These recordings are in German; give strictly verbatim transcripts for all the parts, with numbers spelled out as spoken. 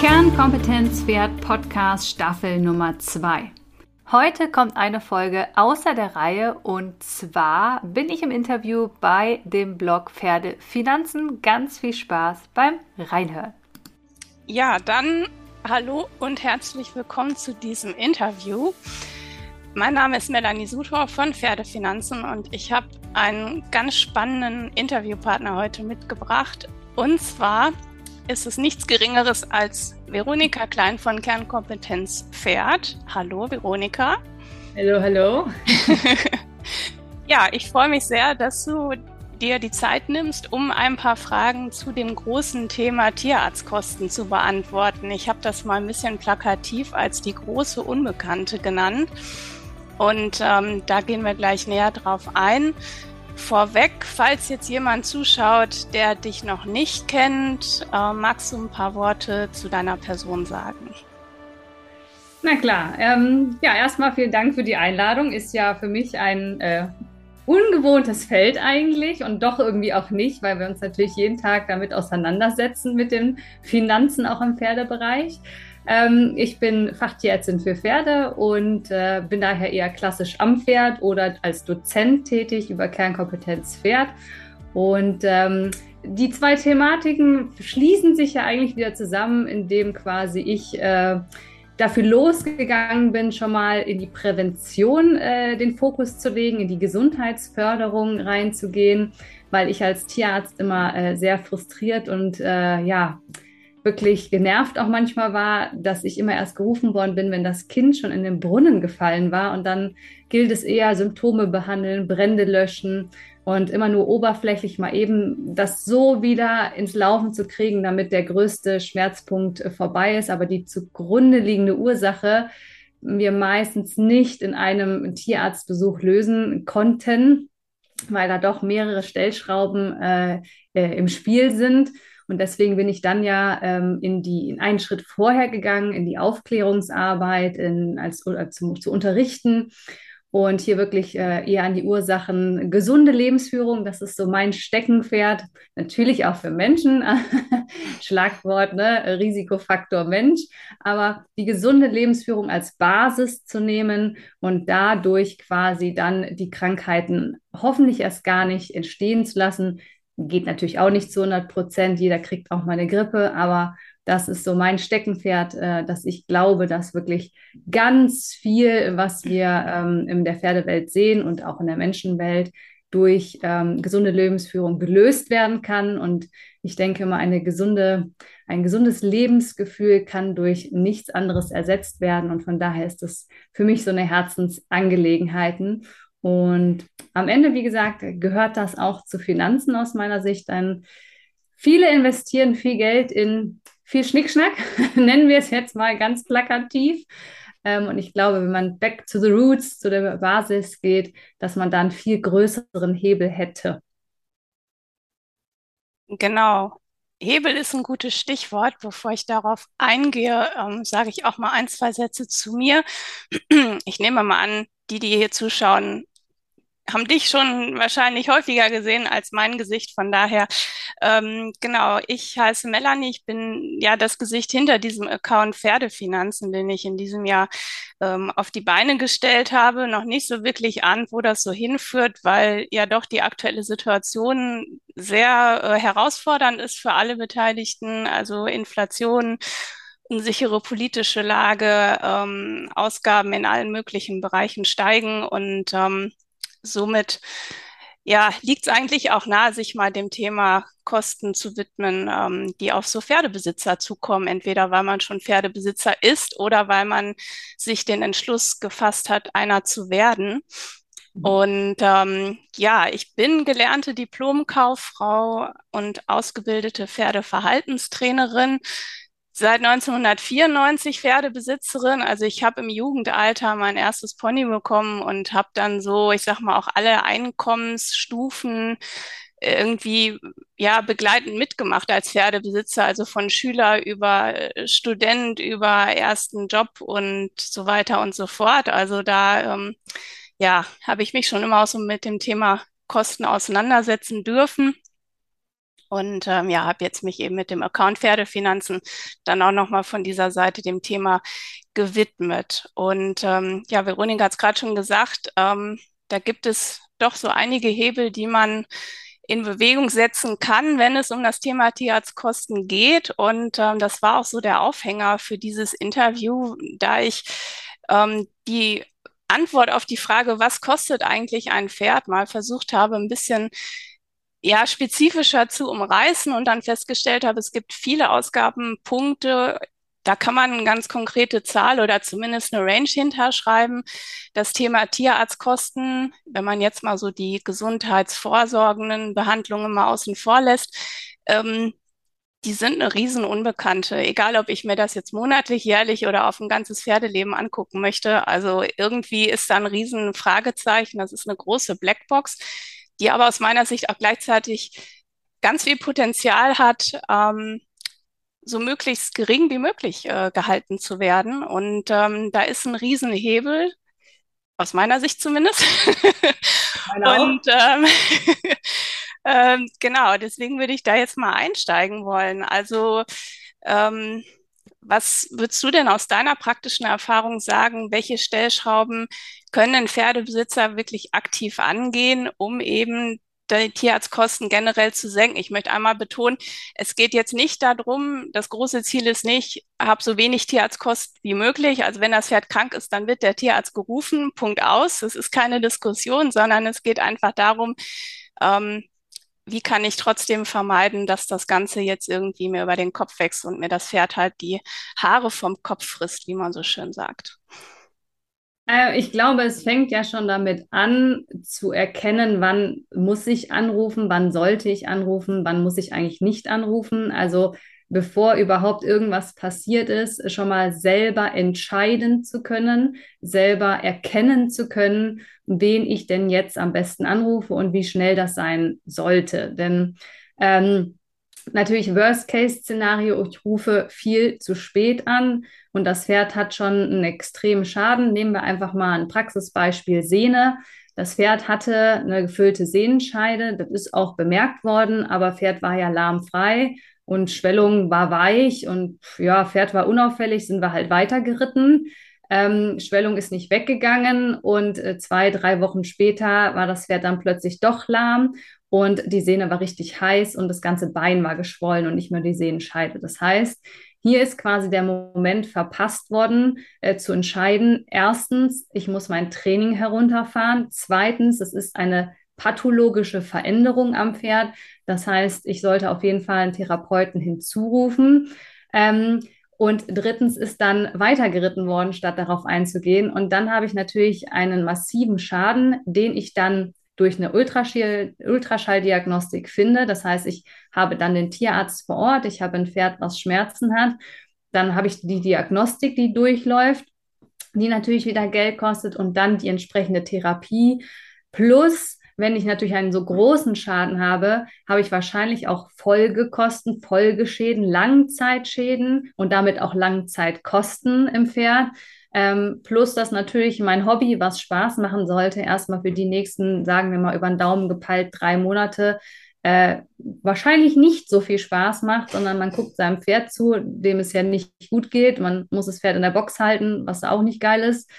Kernkompetenz Pferd Podcast Staffel Nummer zwei. Heute kommt eine Folge außer der Reihe, und zwar bin ich im Interview bei dem Blog Pferdefinanzen. Ganz viel Spaß beim Reinhören. Ja, dann hallo und herzlich willkommen zu diesem Interview. Mein Name ist Melanie Sutor von Pferdefinanzen und ich habe einen ganz spannenden Interviewpartner heute mitgebracht, und zwar ist es nichts Geringeres als Veronika Klein von Kernkompetenz Pferd. Hallo Veronika. Hallo, hallo. Ja, ich freue mich sehr, dass du dir die Zeit nimmst, um ein paar Fragen zu dem großen Thema Tierarztkosten zu beantworten. Ich habe das mal ein bisschen plakativ als die große Unbekannte genannt. Und ähm, da gehen wir gleich näher drauf ein. Vorweg, falls jetzt jemand zuschaut, der dich noch nicht kennt, äh, magst du ein paar Worte zu deiner Person sagen? Na klar. Ähm, ja, erstmal vielen Dank für die Einladung. Ist ja für mich ein äh, ungewohntes Feld eigentlich und doch irgendwie auch nicht, weil wir uns natürlich jeden Tag damit auseinandersetzen mit den Finanzen auch im Pferdebereich. Ähm, ich bin Fachtierärztin für Pferde und äh, bin daher eher klassisch am Pferd oder als Dozent tätig über Kernkompetenz Pferd. Und ähm, die zwei Thematiken schließen sich ja eigentlich wieder zusammen, indem quasi ich äh, dafür losgegangen bin, schon mal in die Prävention äh, den Fokus zu legen, in die Gesundheitsförderung reinzugehen, weil ich als Tierarzt immer äh, sehr frustriert und äh, ja, wirklich genervt auch manchmal war, dass ich immer erst gerufen worden bin, wenn das Kind schon in den Brunnen gefallen war, und dann gilt es eher Symptome behandeln, Brände löschen und immer nur oberflächlich mal eben das so wieder ins Laufen zu kriegen, damit der größte Schmerzpunkt vorbei ist, aber die zugrunde liegende Ursache wir meistens nicht in einem Tierarztbesuch lösen konnten, weil da doch mehrere Stellschrauben äh, äh, im Spiel sind. Und deswegen bin ich dann ja ähm, in die in einen Schritt vorher gegangen, in die Aufklärungsarbeit, in, als, als zu, zu unterrichten und hier wirklich äh, eher an die Ursachen gesunde Lebensführung. Das ist so mein Steckenpferd, natürlich auch für Menschen, Schlagwort, ne? Risikofaktor Mensch, aber die gesunde Lebensführung als Basis zu nehmen und dadurch quasi dann die Krankheiten hoffentlich erst gar nicht entstehen zu lassen. Geht natürlich auch nicht zu hundert Prozent, jeder kriegt auch mal eine Grippe, aber das ist so mein Steckenpferd, dass ich glaube, dass wirklich ganz viel, was wir in der Pferdewelt sehen und auch in der Menschenwelt, durch gesunde Lebensführung gelöst werden kann. Und ich denke immer, eine gesunde, ein gesundes Lebensgefühl kann durch nichts anderes ersetzt werden. Und von daher ist das für mich so eine Herzensangelegenheit. Und am Ende, wie gesagt, gehört das auch zu Finanzen aus meiner Sicht. Denn viele investieren viel Geld in viel Schnickschnack, nennen wir es jetzt mal ganz plakativ. Und ich glaube, wenn man back to the roots, zu der Basis geht, dass man da einen viel größeren Hebel hätte. Genau. Hebel ist ein gutes Stichwort. Bevor ich darauf eingehe, ähm, sage ich auch mal ein, zwei Sätze zu mir. Ich nehme mal an, die, die hier zuschauen, haben dich schon wahrscheinlich häufiger gesehen als mein Gesicht, von daher, ähm, genau, ich heiße Melanie, ich bin ja das Gesicht hinter diesem Account Pferdefinanzen, den ich in diesem Jahr ähm, auf die Beine gestellt habe, noch nicht so wirklich an, wo das so hinführt, weil ja doch die aktuelle Situation sehr äh, herausfordernd ist für alle Beteiligten, also Inflation, unsichere politische Lage, ähm, Ausgaben in allen möglichen Bereichen steigen und ähm, somit ja, liegt es eigentlich auch nahe, sich mal dem Thema Kosten zu widmen, ähm, die auf so Pferdebesitzer zukommen, entweder weil man schon Pferdebesitzer ist oder weil man sich den Entschluss gefasst hat, einer zu werden. Und ähm, ja, ich bin gelernte Diplomkauffrau und ausgebildete Pferdeverhaltenstrainerin. Seit neunzehnhundertvierundneunzig Pferdebesitzerin, also ich habe im Jugendalter mein erstes Pony bekommen und habe dann so, ich sag mal, auch alle Einkommensstufen irgendwie ja begleitend mitgemacht als Pferdebesitzer, also von Schüler über Student, über ersten Job und so weiter und so fort. Also da ähm, ja, habe ich mich schon immer auch so mit dem Thema Kosten auseinandersetzen dürfen. Und ähm, ja, habe jetzt mich eben mit dem Account Pferdefinanzen dann auch nochmal von dieser Seite dem Thema gewidmet. Und ähm, ja, Veronika hat es gerade schon gesagt, ähm, da gibt es doch so einige Hebel, die man in Bewegung setzen kann, wenn es um das Thema Tierarztkosten geht. Und ähm, das war auch so der Aufhänger für dieses Interview, da ich ähm, die Antwort auf die Frage, was kostet eigentlich ein Pferd, mal versucht habe, ein bisschen ja, spezifischer zu umreißen und dann festgestellt habe, es gibt viele Ausgabenpunkte, da kann man eine ganz konkrete Zahl oder zumindest eine Range hinterschreiben. Das Thema Tierarztkosten, wenn man jetzt mal so die gesundheitsvorsorgenden Behandlungen mal außen vor lässt, ähm, die sind eine riesen Unbekannte. Egal, ob ich mir das jetzt monatlich, jährlich oder auf ein ganzes Pferdeleben angucken möchte. Also irgendwie ist da ein riesen Fragezeichen. Das ist eine große Blackbox, die aber aus meiner Sicht auch gleichzeitig ganz viel Potenzial hat, ähm, so möglichst gering wie möglich äh, gehalten zu werden. Und ähm, da ist ein Riesenhebel, aus meiner Sicht zumindest. Meine Und ähm, ähm, genau, deswegen würde ich da jetzt mal einsteigen wollen. Also ähm, was würdest du denn aus deiner praktischen Erfahrung sagen, welche Stellschrauben können Pferdebesitzer wirklich aktiv angehen, um eben die Tierarztkosten generell zu senken? Ich möchte einmal betonen, es geht jetzt nicht darum, das große Ziel ist nicht, hab so wenig Tierarztkosten wie möglich. Also wenn das Pferd krank ist, dann wird der Tierarzt gerufen, Punkt aus. Das ist keine Diskussion, sondern es geht einfach darum, ähm, wie kann ich trotzdem vermeiden, dass das Ganze jetzt irgendwie mir über den Kopf wächst und mir das Pferd halt die Haare vom Kopf frisst, wie man so schön sagt. Ich glaube, es fängt ja schon damit an, zu erkennen, wann muss ich anrufen, wann sollte ich anrufen, wann muss ich eigentlich nicht anrufen. Also bevor überhaupt irgendwas passiert ist, schon mal selber entscheiden zu können, selber erkennen zu können, wen ich denn jetzt am besten anrufe und wie schnell das sein sollte. Denn ähm, natürlich Worst-Case-Szenario, ich rufe viel zu spät an und das Pferd hat schon einen extremen Schaden. Nehmen wir einfach mal ein Praxisbeispiel Sehne. Das Pferd hatte eine gefüllte Sehnenscheide, das ist auch bemerkt worden, aber Pferd war ja lahmfrei und Schwellung war weich und ja, Pferd war unauffällig, sind wir halt weitergeritten. Ähm, Schwellung ist nicht weggegangen und äh, zwei, drei Wochen später war das Pferd dann plötzlich doch lahm. Und die Sehne war richtig heiß und das ganze Bein war geschwollen und nicht mehr die Sehnenscheide. Das heißt, hier ist quasi der Moment verpasst worden, äh, zu entscheiden. Erstens, ich muss mein Training herunterfahren. Zweitens, es ist eine pathologische Veränderung am Pferd. Das heißt, ich sollte auf jeden Fall einen Therapeuten hinzurufen. Ähm, Und drittens ist dann weitergeritten worden, statt darauf einzugehen. Und dann habe ich natürlich einen massiven Schaden, den ich dann durch eine Ultraschalldiagnostik finde. Das heißt, ich habe dann den Tierarzt vor Ort, ich habe ein Pferd, was Schmerzen hat. Dann habe ich die Diagnostik, die durchläuft, die natürlich wieder Geld kostet und dann die entsprechende Therapie. Plus, wenn ich natürlich einen so großen Schaden habe, habe ich wahrscheinlich auch Folgekosten, Folgeschäden, Langzeitschäden und damit auch Langzeitkosten im Pferd. Ähm, plus, dass natürlich mein Hobby, was Spaß machen sollte, erstmal für die nächsten, sagen wir mal, über den Daumen gepeilt, drei Monate, äh, wahrscheinlich nicht so viel Spaß macht, sondern man guckt seinem Pferd zu, dem es ja nicht gut geht. Man muss das Pferd in der Box halten, was auch nicht geil ist.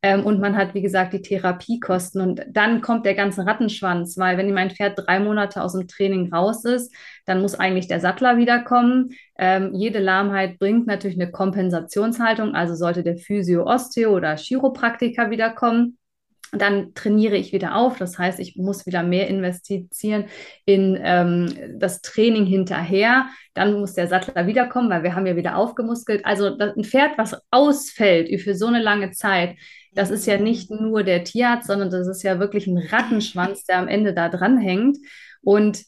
Ähm, und man hat, wie gesagt, die Therapiekosten. Und dann kommt der ganze Rattenschwanz, weil wenn mein Pferd drei Monate aus dem Training raus ist, dann muss eigentlich der Sattler wiederkommen. Ähm, jede Lahmheit bringt natürlich eine Kompensationshaltung, also sollte der Physio, Osteo oder Chiropraktiker wiederkommen. Dann trainiere ich wieder auf. Das heißt, ich muss wieder mehr investieren in ähm, das Training hinterher. Dann muss der Sattler wiederkommen, weil wir haben ja wieder aufgemuskelt. Also das, ein Pferd, was ausfällt für so eine lange Zeit, das ist ja nicht nur der Tierarzt, sondern das ist ja wirklich ein Rattenschwanz, der am Ende da dranhängt. Und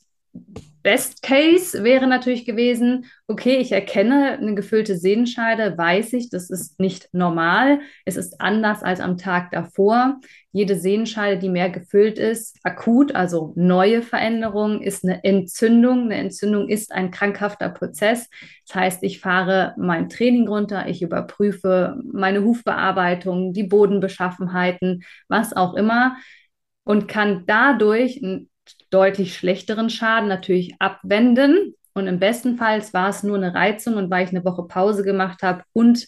Best Case wäre natürlich gewesen, okay, ich erkenne eine gefüllte Sehnenscheide, weiß ich, das ist nicht normal. Es ist anders als am Tag davor. Jede Sehnenscheide, die mehr gefüllt ist, akut, also neue Veränderung, ist eine Entzündung. Eine Entzündung ist ein krankhafter Prozess. Das heißt, ich fahre mein Training runter, ich überprüfe meine Hufbearbeitung, die Bodenbeschaffenheiten, was auch immer. Und kann dadurch ein deutlich schlechteren Schaden natürlich abwenden. Und im besten Fall war es nur eine Reizung und weil ich eine Woche Pause gemacht habe und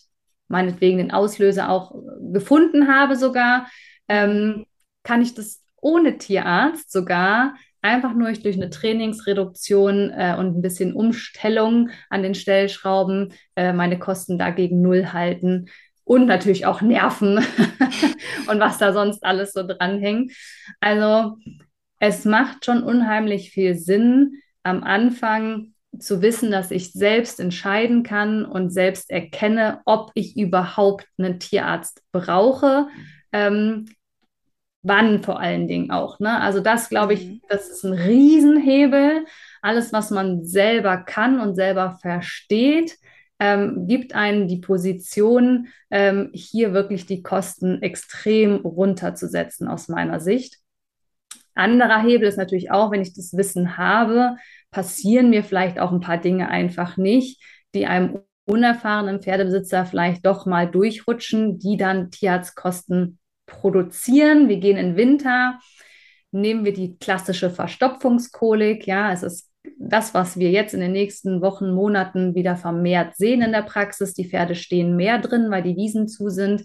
meinetwegen den Auslöser auch gefunden habe sogar, ähm, kann ich das ohne Tierarzt sogar einfach nur durch eine Trainingsreduktion äh, und ein bisschen Umstellung an den Stellschrauben äh, meine Kosten dagegen null halten und natürlich auch Nerven und was da sonst alles so dranhängt. Also es macht schon unheimlich viel Sinn, am Anfang zu wissen, dass ich selbst entscheiden kann und selbst erkenne, ob ich überhaupt einen Tierarzt brauche, ähm, wann vor allen Dingen auch. Ne? Also das, glaube ich, das ist ein Riesenhebel. Alles, was man selber kann und selber versteht, ähm, gibt einem die Position, ähm, hier wirklich die Kosten extrem runterzusetzen aus meiner Sicht. Anderer Hebel ist natürlich auch, wenn ich das Wissen habe, passieren mir vielleicht auch ein paar Dinge einfach nicht, die einem unerfahrenen Pferdebesitzer vielleicht doch mal durchrutschen, die dann Tierarztkosten produzieren. Wir gehen in Winter, nehmen wir die klassische Verstopfungskolik. Ja, es ist das, was wir jetzt in den nächsten Wochen, Monaten wieder vermehrt sehen in der Praxis. Die Pferde stehen mehr drin, weil die Wiesen zu sind.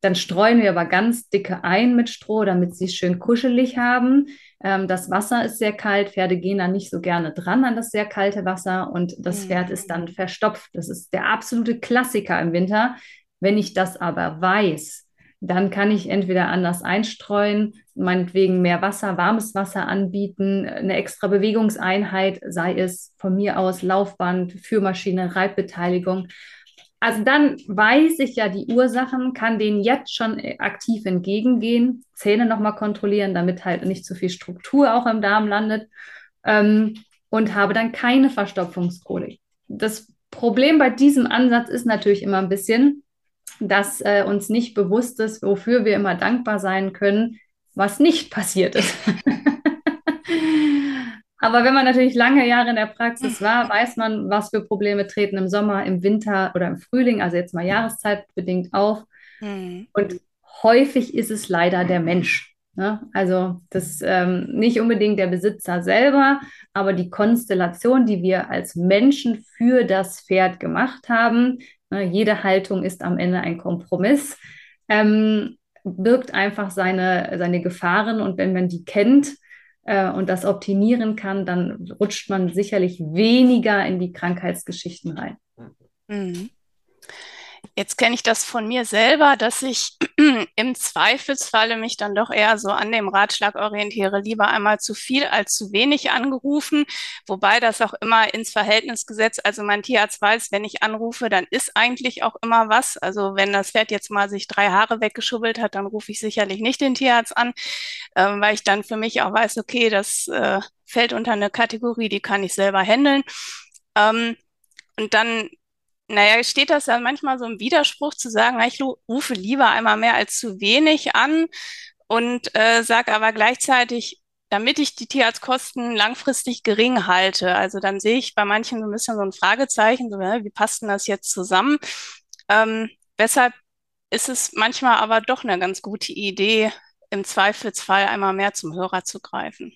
Dann streuen wir aber ganz dicke ein mit Stroh, damit sie es schön kuschelig haben. Ähm, das Wasser ist sehr kalt, Pferde gehen da nicht so gerne dran an das sehr kalte Wasser und das Pferd ist dann verstopft. Das ist der absolute Klassiker im Winter. Wenn ich das aber weiß, dann kann ich entweder anders einstreuen, meinetwegen mehr Wasser, warmes Wasser anbieten, eine extra Bewegungseinheit, sei es von mir aus Laufband, Führmaschine, Reitbeteiligung. Also dann weiß ich ja die Ursachen, kann denen jetzt schon aktiv entgegengehen, Zähne nochmal kontrollieren, damit halt nicht zu viel Struktur auch im Darm landet, ähm, und habe dann keine Verstopfungskolik. Das Problem bei diesem Ansatz ist natürlich immer ein bisschen, dass äh, uns nicht bewusst ist, wofür wir immer dankbar sein können, was nicht passiert ist. Aber wenn man natürlich lange Jahre in der Praxis war, weiß man, was für Probleme treten im Sommer, im Winter oder im Frühling, also jetzt mal jahreszeitbedingt auf. Mhm. Und häufig ist es leider der Mensch. Ne? Also das ähm, nicht unbedingt der Besitzer selber, aber die Konstellation, die wir als Menschen für das Pferd gemacht haben, ne, jede Haltung ist am Ende ein Kompromiss, ähm, birgt einfach seine, seine Gefahren. Und wenn man die kennt, und das optimieren kann, dann rutscht man sicherlich weniger in die Krankheitsgeschichten rein. Jetzt kenne ich das von mir selber, dass ich im Zweifelsfalle mich dann doch eher so an dem Ratschlag orientiere, lieber einmal zu viel als zu wenig angerufen, wobei das auch immer ins Verhältnis gesetzt, also mein Tierarzt weiß, wenn ich anrufe, dann ist eigentlich auch immer was, also wenn das Pferd jetzt mal sich drei Haare weggeschubbelt hat, dann rufe ich sicherlich nicht den Tierarzt an, äh, weil ich dann für mich auch weiß, okay, das äh, fällt unter eine Kategorie, die kann ich selber handeln, ähm, und dann Naja, steht das ja manchmal so im Widerspruch zu sagen, na, ich rufe lieber einmal mehr als zu wenig an und äh, sage aber gleichzeitig, damit ich die Tierarztkosten langfristig gering halte. Also dann sehe ich bei manchen so ein bisschen so ein Fragezeichen, so, wie passt denn das jetzt zusammen? Ähm, weshalb ist es manchmal aber doch eine ganz gute Idee, im Zweifelsfall einmal mehr zum Hörer zu greifen.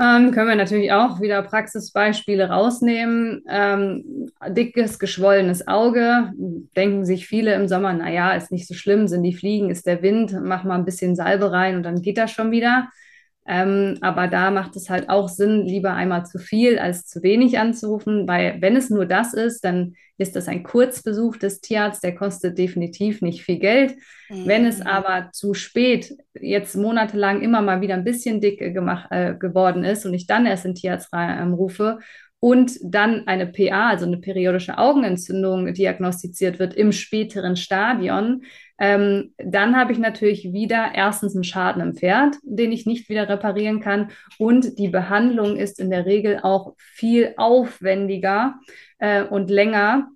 Ähm, können wir natürlich auch wieder Praxisbeispiele rausnehmen. Ähm, dickes, geschwollenes Auge, denken sich viele im Sommer, naja, ist nicht so schlimm, sind die Fliegen, ist der Wind, mach mal ein bisschen Salbe rein und dann geht das schon wieder. Ähm, aber da macht es halt auch Sinn, lieber einmal zu viel als zu wenig anzurufen, weil wenn es nur das ist, dann ist das ein Kurzbesuch des Tierarztes, der kostet definitiv nicht viel Geld. Mhm. Wenn es aber zu spät, jetzt monatelang immer mal wieder ein bisschen dick gemacht, äh, geworden ist und ich dann erst den Tierarzt rufe und dann eine P A, also eine periodische Augenentzündung, diagnostiziert wird im späteren Stadion, ähm, dann habe ich natürlich wieder erstens einen Schaden im Pferd, den ich nicht wieder reparieren kann. Und die Behandlung ist in der Regel auch viel aufwendiger äh, und länger,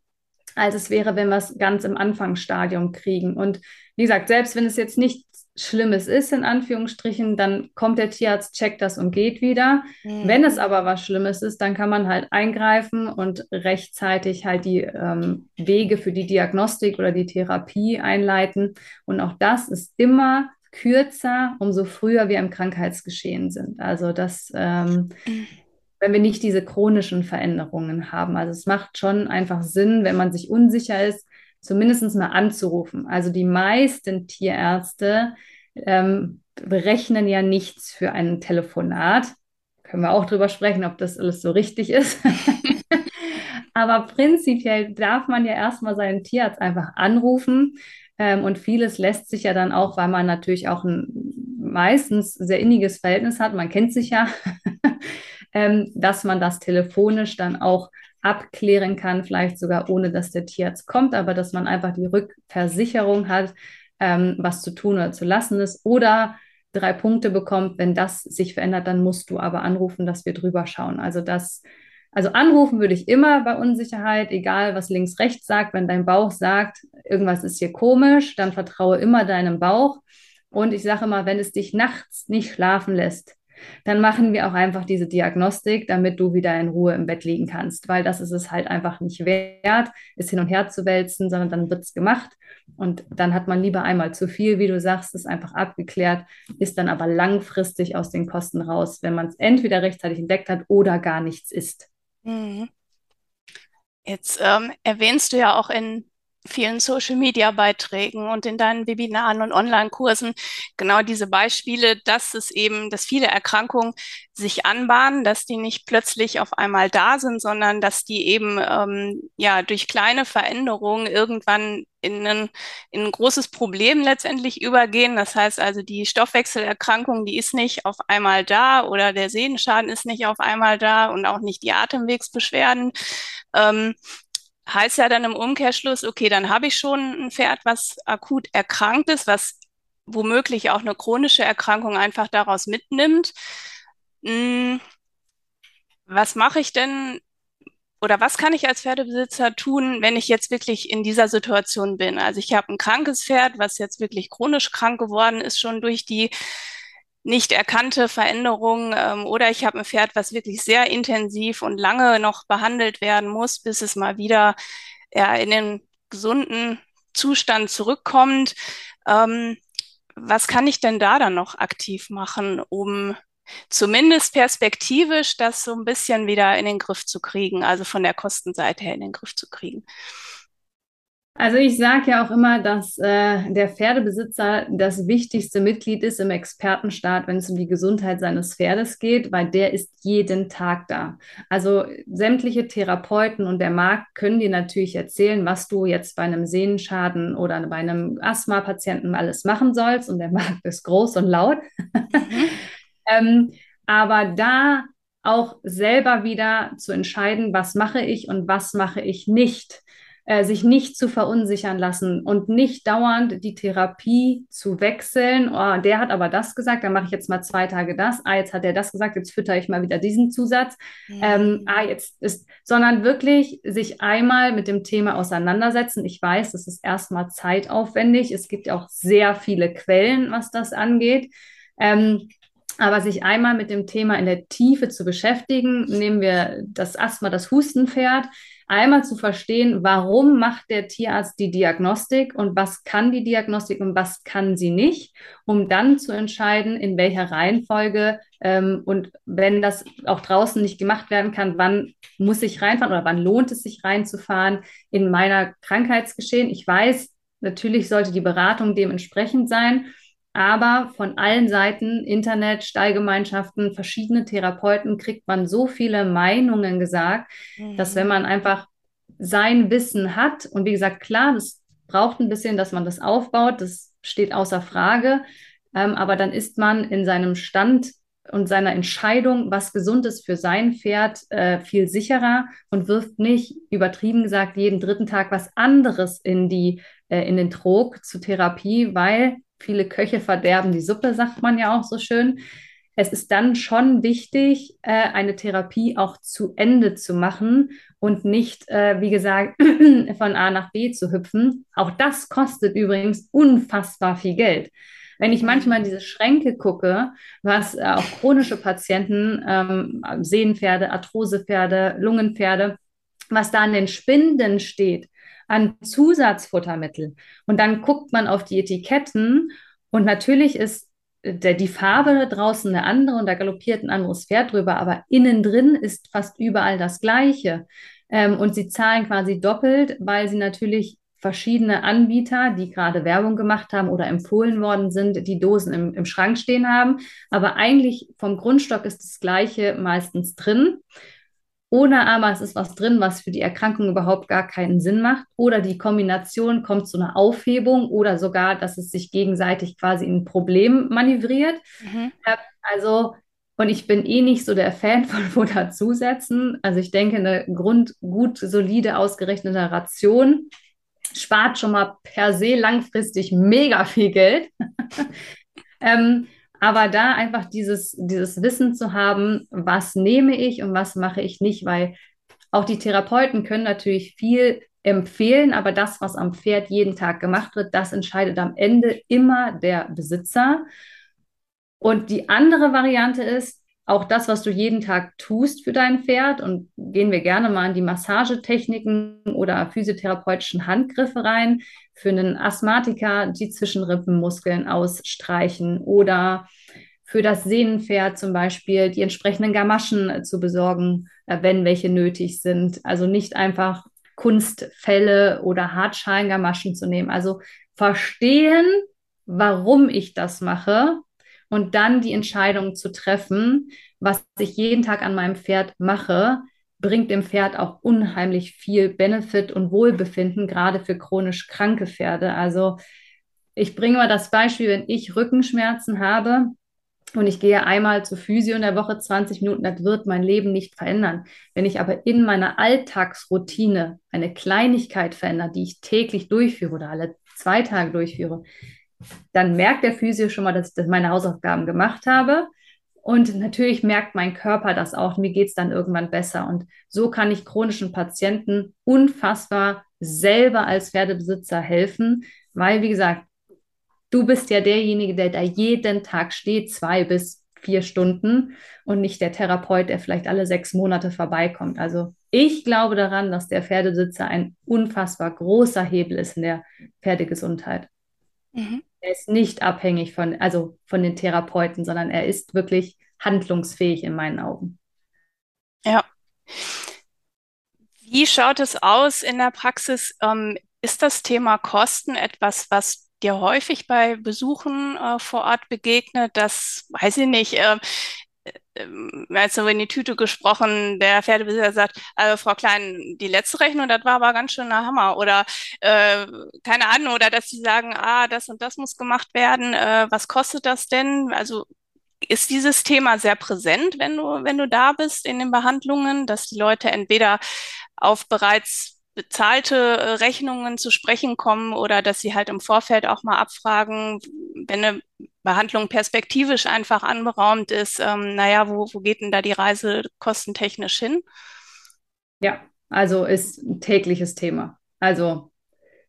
als es wäre, wenn wir es ganz im Anfangsstadium kriegen. Und wie gesagt, selbst wenn es jetzt nicht Schlimmes ist, in Anführungsstrichen, dann kommt der Tierarzt, checkt das und geht wieder. Mhm. Wenn es aber was Schlimmes ist, dann kann man halt eingreifen und rechtzeitig halt die ähm, Wege für die Diagnostik oder die Therapie einleiten. Und auch das ist immer kürzer, umso früher wir im Krankheitsgeschehen sind. Also dass, ähm, wenn wir nicht diese chronischen Veränderungen haben. Also es macht schon einfach Sinn, wenn man sich unsicher ist, zumindest mal anzurufen. Also die meisten Tierärzte ähm, berechnen ja nichts für ein Telefonat. Können wir auch drüber sprechen, ob das alles so richtig ist. Aber prinzipiell darf man ja erstmal seinen Tierarzt einfach anrufen. Ähm, und vieles lässt sich ja dann auch, weil man natürlich auch ein meistens sehr inniges Verhältnis hat, man kennt sich ja, ähm, dass man das telefonisch dann auch abklären kann, vielleicht sogar ohne, dass der Tierarzt kommt, aber dass man einfach die Rückversicherung hat, ähm, was zu tun oder zu lassen ist, oder drei Punkte bekommt, wenn das sich verändert, dann musst du aber anrufen, dass wir drüber schauen. Also das, also anrufen würde ich immer bei Unsicherheit, egal was links, rechts sagt, wenn dein Bauch sagt, irgendwas ist hier komisch, dann vertraue immer deinem Bauch. Und ich sage immer, wenn es dich nachts nicht schlafen lässt, dann machen wir auch einfach diese Diagnostik, damit du wieder in Ruhe im Bett liegen kannst, weil das ist es halt einfach nicht wert, es hin und her zu wälzen, sondern dann wird es gemacht und dann hat man lieber einmal zu viel, wie du sagst, ist einfach abgeklärt, ist dann aber langfristig aus den Kosten raus, wenn man es entweder rechtzeitig entdeckt hat oder gar nichts ist. Jetzt ähm, erwähnst du ja auch in vielen Social-Media-Beiträgen und in deinen Webinaren und Online-Kursen genau diese Beispiele, dass es eben, dass viele Erkrankungen sich anbahnen, dass die nicht plötzlich auf einmal da sind, sondern dass die eben ähm, ja durch kleine Veränderungen irgendwann in ein, in ein großes Problem letztendlich übergehen. Das heißt also, die Stoffwechselerkrankung, die ist nicht auf einmal da oder der Sehenschaden ist nicht auf einmal da und auch nicht die Atemwegsbeschwerden. Ähm, Heißt ja dann im Umkehrschluss, okay, dann habe ich schon ein Pferd, was akut erkrankt ist, was womöglich auch eine chronische Erkrankung einfach daraus mitnimmt. Was mache ich denn oder was kann ich als Pferdebesitzer tun, wenn ich jetzt wirklich in dieser Situation bin? Also ich habe ein krankes Pferd, was jetzt wirklich chronisch krank geworden ist, schon durch die nicht erkannte Veränderungen ähm, oder ich habe ein Pferd, was wirklich sehr intensiv und lange noch behandelt werden muss, bis es mal wieder ja, in den gesunden Zustand zurückkommt. Ähm, was kann ich denn da dann noch aktiv machen, um zumindest perspektivisch das so ein bisschen wieder in den Griff zu kriegen, also von der Kostenseite her in den Griff zu kriegen? Also ich sage ja auch immer, dass äh, der Pferdebesitzer das wichtigste Mitglied ist im Expertenstaat, wenn es um die Gesundheit seines Pferdes geht, weil der ist jeden Tag da. Also sämtliche Therapeuten und der Markt können dir natürlich erzählen, was du jetzt bei einem Sehnenschaden oder bei einem Asthma-Patienten alles machen sollst. Und der Markt ist groß und laut. ähm, aber da auch selber wieder zu entscheiden, was mache ich und was mache ich nicht, sich nicht zu verunsichern lassen und nicht dauernd die Therapie zu wechseln. Oh, der hat aber das gesagt, dann mache ich jetzt mal zwei Tage das. Ah, jetzt hat er das gesagt, jetzt füttere ich mal wieder diesen Zusatz. Mhm. Ähm, ah, jetzt ist, sondern wirklich sich einmal mit dem Thema auseinandersetzen. Ich weiß, das ist erstmal zeitaufwendig. Es gibt auch sehr viele Quellen, was das angeht. Ähm, Aber sich einmal mit dem Thema in der Tiefe zu beschäftigen, nehmen wir das Asthma, das Hustenpferd, einmal zu verstehen, warum macht der Tierarzt die Diagnostik und was kann die Diagnostik und was kann sie nicht, um dann zu entscheiden, in welcher Reihenfolge ähm, und wenn das auch draußen nicht gemacht werden kann, wann muss ich reinfahren oder wann lohnt es sich reinzufahren in meiner Krankheitsgeschehen. Ich weiß, natürlich sollte die Beratung dementsprechend sein, aber von allen Seiten, Internet, Stallgemeinschaften, verschiedene Therapeuten, kriegt man so viele Meinungen gesagt, mhm. dass wenn man einfach sein Wissen hat, und wie gesagt, klar, das braucht ein bisschen, dass man das aufbaut, das steht außer Frage, ähm, aber dann ist man in seinem Stand und seiner Entscheidung, was gesund ist für sein Pferd, äh, viel sicherer und wirft nicht, übertrieben gesagt, jeden dritten Tag was anderes in, die, äh, in den Trog zur Therapie, weil viele Köche verderben die Suppe, sagt man ja auch so schön. Es ist dann schon wichtig, eine Therapie auch zu Ende zu machen und nicht, wie gesagt, von A nach B zu hüpfen. Auch das kostet übrigens unfassbar viel Geld. Wenn ich manchmal in diese Schränke gucke, was auch chronische Patienten, ähm, Sehnenpferde, Arthrosepferde, Lungenpferde, was da an den Spinden steht, an Zusatzfuttermittel. Und dann guckt man auf die Etiketten Und natürlich ist der, die Farbe draußen eine andere und da galoppiert ein anderes Pferd drüber, aber innen drin ist fast überall das Gleiche. Ähm, und sie zahlen quasi doppelt, weil sie natürlich verschiedene Anbieter, die gerade Werbung gemacht haben oder empfohlen worden sind, die Dosen im, im Schrank stehen haben. Aber eigentlich vom Grundstock ist das Gleiche meistens drin. Oder aber es ist was drin, was für die Erkrankung überhaupt gar keinen Sinn macht. Oder die Kombination kommt zu einer Aufhebung oder sogar, dass es sich gegenseitig quasi in ein Problem manövriert. Mhm. Also, und ich bin eh nicht so der Fan von Futter-Zusätzen. Also ich denke, eine grundgut, solide, ausgerechnete Ration spart schon mal per se langfristig mega viel Geld. ähm, Aber da einfach dieses, dieses Wissen zu haben, was nehme ich und was mache ich nicht, weil auch die Therapeuten können natürlich viel empfehlen, aber das, was am Pferd jeden Tag gemacht wird, das entscheidet am Ende immer der Besitzer. Und die andere Variante ist, auch das, was du jeden Tag tust für dein Pferd, und gehen wir gerne mal in die Massagetechniken oder physiotherapeutischen Handgriffe rein, für einen Asthmatiker die Zwischenrippenmuskeln ausstreichen oder für das Sehnenpferd zum Beispiel die entsprechenden Gamaschen zu besorgen, wenn welche nötig sind. Also nicht einfach Kunstfelle oder Hartschalengamaschen zu nehmen. Also verstehen, warum ich das mache. Und dann die Entscheidung zu treffen, was ich jeden Tag an meinem Pferd mache, bringt dem Pferd auch unheimlich viel Benefit und Wohlbefinden, gerade für chronisch kranke Pferde. Also ich bringe mal das Beispiel, wenn ich Rückenschmerzen habe und ich gehe einmal zur Physio in der Woche zwanzig Minuten, das wird mein Leben nicht verändern. Wenn ich aber in meiner Alltagsroutine eine Kleinigkeit verändere, die ich täglich durchführe oder alle zwei Tage durchführe, dann merkt der Physio schon mal, dass ich meine Hausaufgaben gemacht habe. Und natürlich merkt mein Körper das auch. Mir geht es dann irgendwann besser. Und so kann ich chronischen Patienten unfassbar selber als Pferdebesitzer helfen. Weil, wie gesagt, du bist ja derjenige, der da jeden Tag steht, zwei bis vier Stunden. Und nicht der Therapeut, der vielleicht alle sechs Monate vorbeikommt. Also ich glaube daran, dass der Pferdebesitzer ein unfassbar großer Hebel ist in der Pferdegesundheit. Mhm. Er ist nicht abhängig von, also von den Therapeuten, sondern er ist wirklich handlungsfähig in meinen Augen. Ja. Wie schaut es aus in der Praxis? Ähm, ist das Thema Kosten etwas, was dir häufig bei Besuchen äh, vor Ort begegnet? Das weiß ich nicht. Äh, Also in die Tüte gesprochen, der Pferdebesitzer sagt, also Frau Klein, die letzte Rechnung, das war aber ganz schön der Hammer. Oder äh, keine Ahnung, oder dass sie sagen, ah, das und das muss gemacht werden, äh, was kostet das denn? Also ist dieses Thema sehr präsent, wenn du, wenn du da bist in den Behandlungen, dass die Leute entweder auf bereits bezahlte Rechnungen zu sprechen kommen oder dass sie halt im Vorfeld auch mal abfragen, wenn eine Behandlung perspektivisch einfach anberaumt ist, ähm, naja, wo, wo geht denn da die Reise kostentechnisch hin? Ja, also ist ein tägliches Thema. Also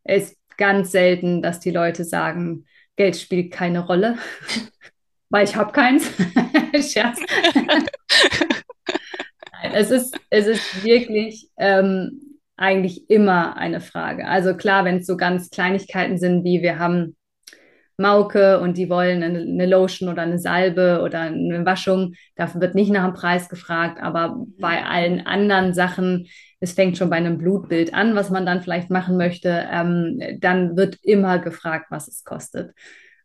ist ganz selten, dass die Leute sagen, Geld spielt keine Rolle, weil ich habe keins. Scherz. Nein, es ist, es ist wirklich... Ähm, eigentlich immer eine Frage. Also klar, wenn es so ganz Kleinigkeiten sind, wie wir haben Mauke und die wollen eine, eine Lotion oder eine Salbe oder eine Waschung, dafür wird nicht nach dem Preis gefragt, aber bei allen anderen Sachen, es fängt schon bei einem Blutbild an, was man dann vielleicht machen möchte, ähm, dann wird immer gefragt, was es kostet.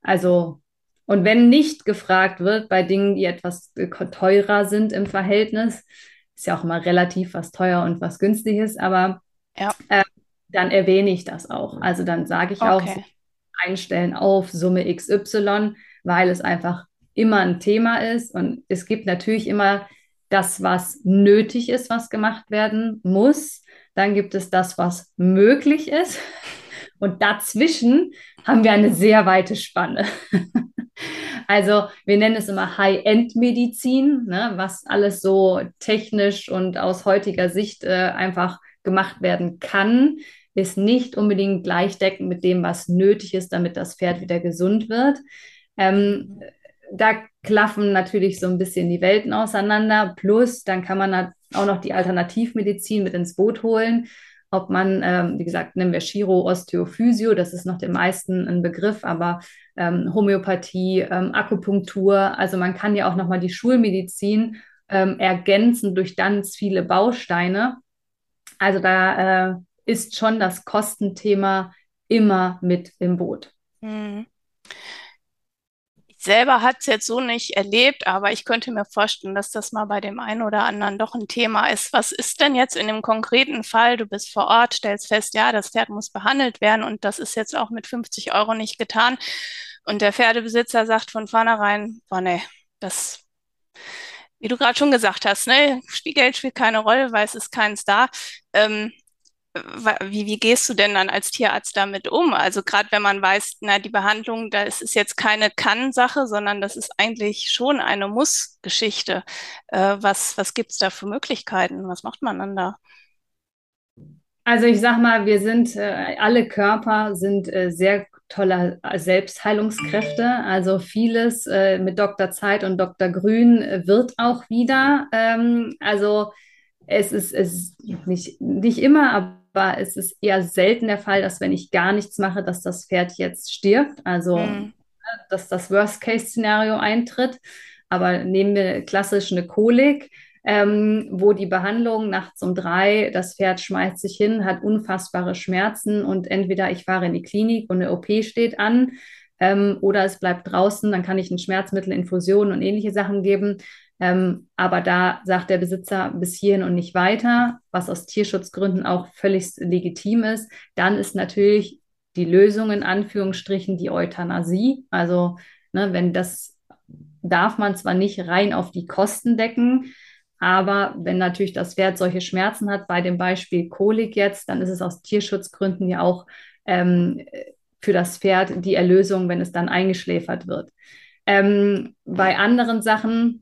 Also, und wenn nicht gefragt wird bei Dingen, die etwas teurer sind im Verhältnis, ist ja auch immer relativ, was teuer und was günstig ist, aber ja. äh, dann erwähne ich das auch. Also dann sage ich okay. auch, einstellen auf Summe X Y, weil es einfach immer ein Thema ist. Und es gibt natürlich immer das, was nötig ist, was gemacht werden muss. Dann gibt es das, was möglich ist. Und dazwischen haben wir eine sehr weite Spanne. Also wir nennen es immer High-End-Medizin, ne, was alles so technisch und aus heutiger Sicht äh, einfach gemacht werden kann, ist nicht unbedingt gleichdeckend mit dem, was nötig ist, damit das Pferd wieder gesund wird. Ähm, da klaffen natürlich so ein bisschen die Welten auseinander. Plus, dann kann man auch noch die Alternativmedizin mit ins Boot holen. ob man, ähm, wie gesagt, nennen wir Chiro, Osteophysio, das ist noch den meisten ein Begriff, aber ähm, Homöopathie, ähm, Akupunktur, also man kann ja auch nochmal die Schulmedizin ähm, ergänzen durch ganz viele Bausteine. Also da äh, ist schon das Kostenthema immer mit im Boot. Hm. Ich selber hatte es jetzt so nicht erlebt, aber ich könnte mir vorstellen, dass das mal bei dem einen oder anderen doch ein Thema ist. Was ist denn jetzt in dem konkreten Fall? Du bist vor Ort, stellst fest, ja, das Pferd muss behandelt werden und das ist jetzt auch mit fünfzig Euro nicht getan. Und der Pferdebesitzer sagt von vornherein, boah, nee, das, wie du gerade schon gesagt hast, ne, Geld spielt keine Rolle, weil es ist keins da. Ähm, Wie, wie gehst du denn dann als Tierarzt damit um? Also gerade wenn man weiß, na die Behandlung, das ist jetzt keine Kann-Sache, sondern das ist eigentlich schon eine Muss-Geschichte. Äh, was was gibt es da für Möglichkeiten? Was macht man dann da? Also ich sag mal, wir sind, äh, alle Körper sind äh, sehr tolle Selbstheilungskräfte. Also vieles äh, mit Doktor Zeit und Doktor Grün äh, wird auch wieder. Ähm, also es ist, es ist nicht, nicht immer, aber aber es ist eher selten der Fall, dass wenn ich gar nichts mache, dass das Pferd jetzt stirbt, also mhm. dass das Worst-Case-Szenario eintritt. Aber nehmen wir klassisch eine Kolik, ähm, wo die Behandlung nachts um drei, das Pferd schmeißt sich hin, hat unfassbare Schmerzen und entweder ich fahre in die Klinik und eine O P steht an ähm, oder es bleibt draußen, dann kann ich ein Schmerzmittel, Infusionen und ähnliche Sachen geben. Ähm, aber da sagt der Besitzer bis hierhin und nicht weiter, was aus Tierschutzgründen auch völlig legitim ist. Dann ist natürlich die Lösung in Anführungsstrichen die Euthanasie. Also ne, wenn das darf man zwar nicht rein auf die Kosten decken, aber wenn natürlich das Pferd solche Schmerzen hat, bei dem Beispiel Kolik jetzt, dann ist es aus Tierschutzgründen ja auch ähm, für das Pferd die Erlösung, wenn es dann eingeschläfert wird. Ähm, bei anderen Sachen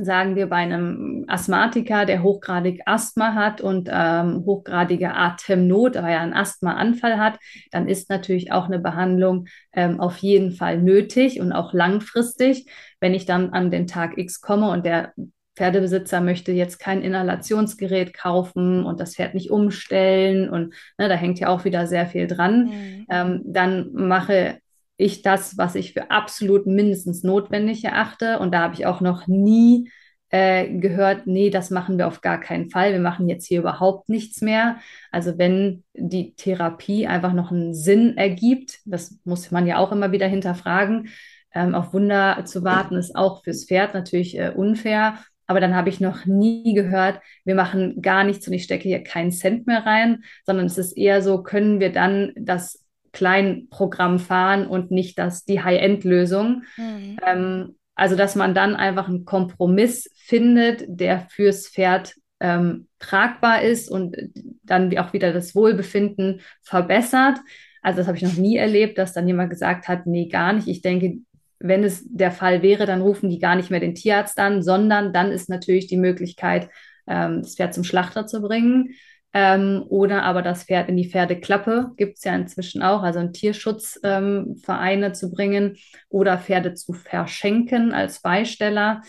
sagen wir bei einem Asthmatiker, der hochgradig Asthma hat und ähm, hochgradige Atemnot, aber ja einen Asthmaanfall hat, dann ist natürlich auch eine Behandlung ähm, auf jeden Fall nötig und auch langfristig. Wenn ich dann an den Tag X komme und der Pferdebesitzer möchte jetzt kein Inhalationsgerät kaufen und das Pferd nicht umstellen und ne, da hängt ja auch wieder sehr viel dran, mhm. ähm, dann mache ich das, was ich für absolut mindestens notwendig erachte. Und da habe ich auch noch nie äh, gehört, nee, das machen wir auf gar keinen Fall. Wir machen jetzt hier überhaupt nichts mehr. Also wenn die Therapie einfach noch einen Sinn ergibt, das muss man ja auch immer wieder hinterfragen, ähm, auf Wunder zu warten ist auch fürs Pferd natürlich äh, unfair. Aber dann habe ich noch nie gehört, wir machen gar nichts und ich stecke hier keinen Cent mehr rein, sondern es ist eher so, können wir dann das kleinen Programm fahren und nicht das, die High-End-Lösung. Mhm. Ähm, also, dass man dann einfach einen Kompromiss findet, der fürs Pferd ähm, tragbar ist und dann auch wieder das Wohlbefinden verbessert. Also, das habe ich noch nie erlebt, dass dann jemand gesagt hat, nee, gar nicht. Ich denke, wenn es der Fall wäre, dann rufen die gar nicht mehr den Tierarzt an, sondern dann ist natürlich die Möglichkeit, ähm, das Pferd zum Schlachter zu bringen. Ähm, oder aber das Pferd in die Pferdeklappe, gibt es ja inzwischen auch, also in Tierschutzvereine ähm, zu bringen oder Pferde zu verschenken als Beisteller.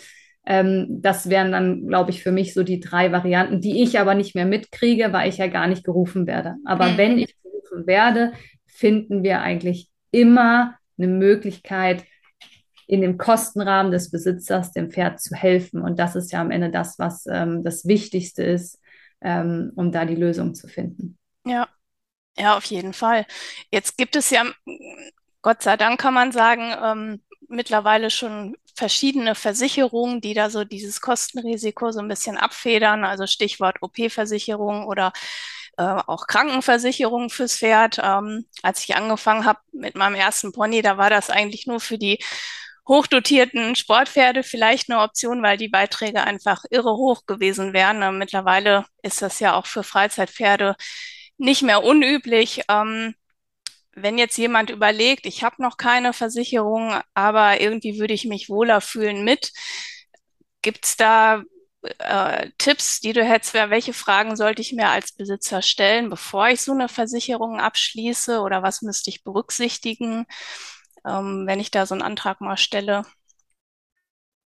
Ähm, das wären dann, glaube ich, für mich so die drei Varianten, die ich aber nicht mehr mitkriege, weil ich ja gar nicht gerufen werde. Aber mhm. wenn ich gerufen werde, finden wir eigentlich immer eine Möglichkeit, in dem Kostenrahmen des Besitzers dem Pferd zu helfen. Und das ist ja am Ende das, was ähm, das Wichtigste ist, um da die Lösung zu finden. Ja, ja, auf jeden Fall. Jetzt gibt es ja, Gott sei Dank kann man sagen, ähm, mittlerweile schon verschiedene Versicherungen, die da so dieses Kostenrisiko so ein bisschen abfedern, also Stichwort O P-Versicherung oder äh, auch Krankenversicherung fürs Pferd. Ähm, als ich angefangen habe mit meinem ersten Pony, da war das eigentlich nur für die hochdotierten Sportpferde vielleicht eine Option, weil die Beiträge einfach irre hoch gewesen wären. Mittlerweile ist das ja auch für Freizeitpferde nicht mehr unüblich. Ähm, wenn jetzt jemand überlegt, ich habe noch keine Versicherung, aber irgendwie würde ich mich wohler fühlen mit, gibt es da äh, Tipps, die du hättest, welche Fragen sollte ich mir als Besitzer stellen, bevor ich so eine Versicherung abschließe oder was müsste ich berücksichtigen, wenn ich da so einen Antrag mal stelle?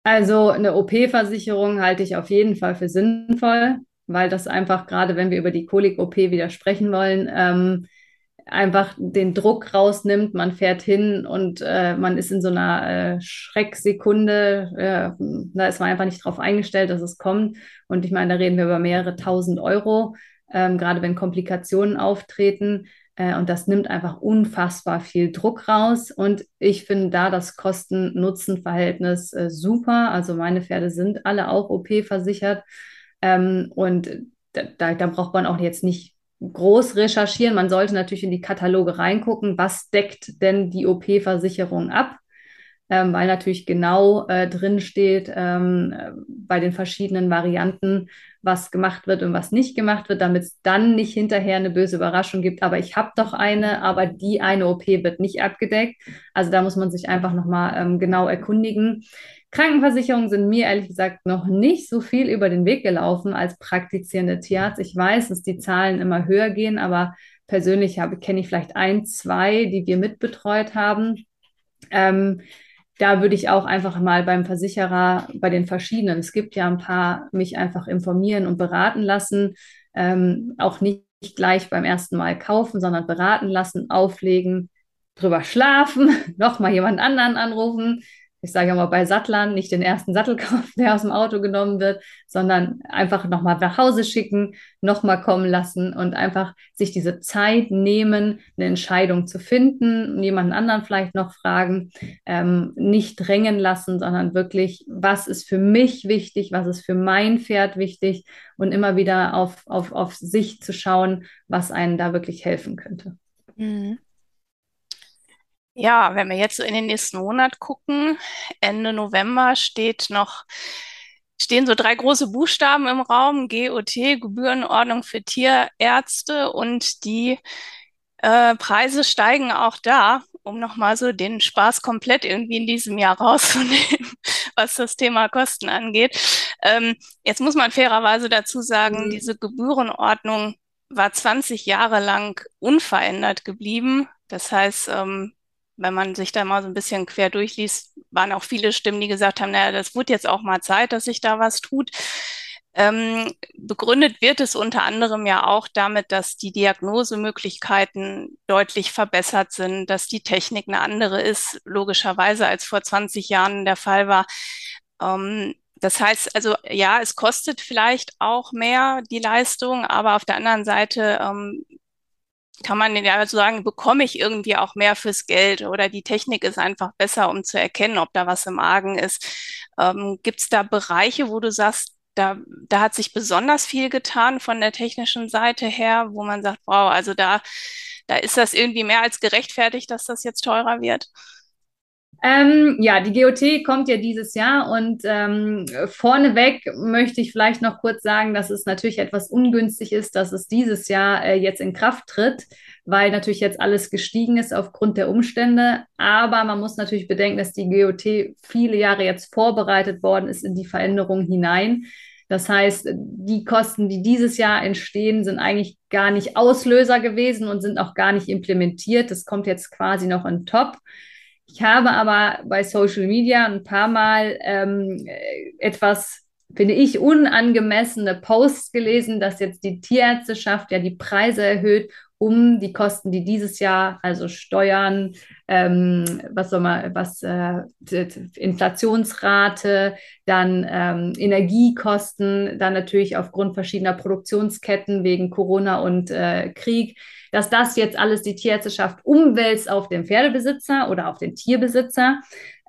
Also eine O P-Versicherung halte ich auf jeden Fall für sinnvoll, weil das einfach, gerade wenn wir über die Kolik-O P wieder sprechen wollen, ähm, einfach den Druck rausnimmt, man fährt hin und äh, man ist in so einer äh, Schrecksekunde, äh, da ist man einfach nicht drauf eingestellt, dass es kommt. Und ich meine, da reden wir über mehrere tausend Euro, ähm, gerade wenn Komplikationen auftreten. Äh, und das nimmt einfach unfassbar viel Druck raus. Und ich finde da das Kosten-Nutzen-Verhältnis äh, super. Also meine Pferde sind alle auch O P-versichert. Ähm, und da, da braucht man auch jetzt nicht groß recherchieren. Man sollte natürlich in die Kataloge reingucken, was deckt denn die O P-Versicherung ab, ähm, weil natürlich genau äh, drin steht ähm, bei den verschiedenen Varianten, was gemacht wird und was nicht gemacht wird, damit es dann nicht hinterher eine böse Überraschung gibt. Aber ich habe doch eine, aber die eine O P wird nicht abgedeckt. Also da muss man sich einfach nochmal ähm, genau erkundigen. Krankenversicherungen sind mir ehrlich gesagt noch nicht so viel über den Weg gelaufen als praktizierende Tierarzt. Ich weiß, dass die Zahlen immer höher gehen, aber persönlich habe, kenne ich vielleicht ein, zwei, die wir mitbetreut haben. Ähm, da würde ich auch einfach mal beim Versicherer, bei den verschiedenen, es gibt ja ein paar, mich einfach informieren und beraten lassen, ähm, auch nicht gleich beim ersten Mal kaufen, sondern beraten lassen, auflegen, drüber schlafen, nochmal jemand anderen anrufen. Ich sage immer bei Sattlern, nicht den ersten Sattel kaufen, der aus dem Auto genommen wird, sondern einfach nochmal nach Hause schicken, nochmal kommen lassen und einfach sich diese Zeit nehmen, eine Entscheidung zu finden, jemanden anderen vielleicht noch fragen, ähm, nicht drängen lassen, sondern wirklich, was ist für mich wichtig, was ist für mein Pferd wichtig und immer wieder auf, auf, auf sich zu schauen, was einem da wirklich helfen könnte. Mhm. Ja, wenn wir jetzt so in den nächsten Monat gucken, Ende November steht noch, stehen so drei große Buchstaben im Raum, G O T, Gebührenordnung für Tierärzte, und die äh, Preise steigen auch da, um nochmal so den Spaß komplett irgendwie in diesem Jahr rauszunehmen, was das Thema Kosten angeht. Ähm, jetzt muss man fairerweise dazu sagen, diese Gebührenordnung war zwanzig Jahre lang unverändert geblieben. Das heißt, ähm, wenn man sich da mal so ein bisschen quer durchliest, waren auch viele Stimmen, die gesagt haben, naja, das wird jetzt auch mal Zeit, dass sich da was tut. Ähm, begründet wird es unter anderem ja auch damit, dass die Diagnosemöglichkeiten deutlich verbessert sind, dass die Technik eine andere ist, logischerweise, als vor zwanzig Jahren der Fall war. Ähm, das heißt also, ja, es kostet vielleicht auch mehr, die Leistung, aber auf der anderen Seite ähm, kann man ja so sagen, bekomme ich irgendwie auch mehr fürs Geld, oder die Technik ist einfach besser, um zu erkennen, ob da was im Argen ist. Ähm, gibt es da Bereiche, wo du sagst, da, da hat sich besonders viel getan von der technischen Seite her, wo man sagt, wow, also da, da ist das irgendwie mehr als gerechtfertigt, dass das jetzt teurer wird? Ähm, ja, die G O T kommt ja dieses Jahr, und ähm, vorneweg möchte ich vielleicht noch kurz sagen, dass es natürlich etwas ungünstig ist, dass es dieses Jahr äh, jetzt in Kraft tritt, weil natürlich jetzt alles gestiegen ist aufgrund der Umstände. Aber man muss natürlich bedenken, dass die G O T viele Jahre jetzt vorbereitet worden ist in die Veränderung hinein. Das heißt, die Kosten, die dieses Jahr entstehen, sind eigentlich gar nicht Auslöser gewesen und sind auch gar nicht implementiert. Das kommt jetzt quasi noch on top. Ich habe aber bei Social Media ein paar Mal ähm, etwas, finde ich, unangemessene Posts gelesen, dass jetzt die Tierärzteschaft ja die Preise erhöht, um die Kosten, die dieses Jahr, also Steuern, ähm, was soll man, was, äh, Inflationsrate, dann ähm, Energiekosten, dann natürlich aufgrund verschiedener Produktionsketten wegen Corona und äh, Krieg, dass das jetzt alles die Tierärzteschaft umwälzt auf den Pferdebesitzer oder auf den Tierbesitzer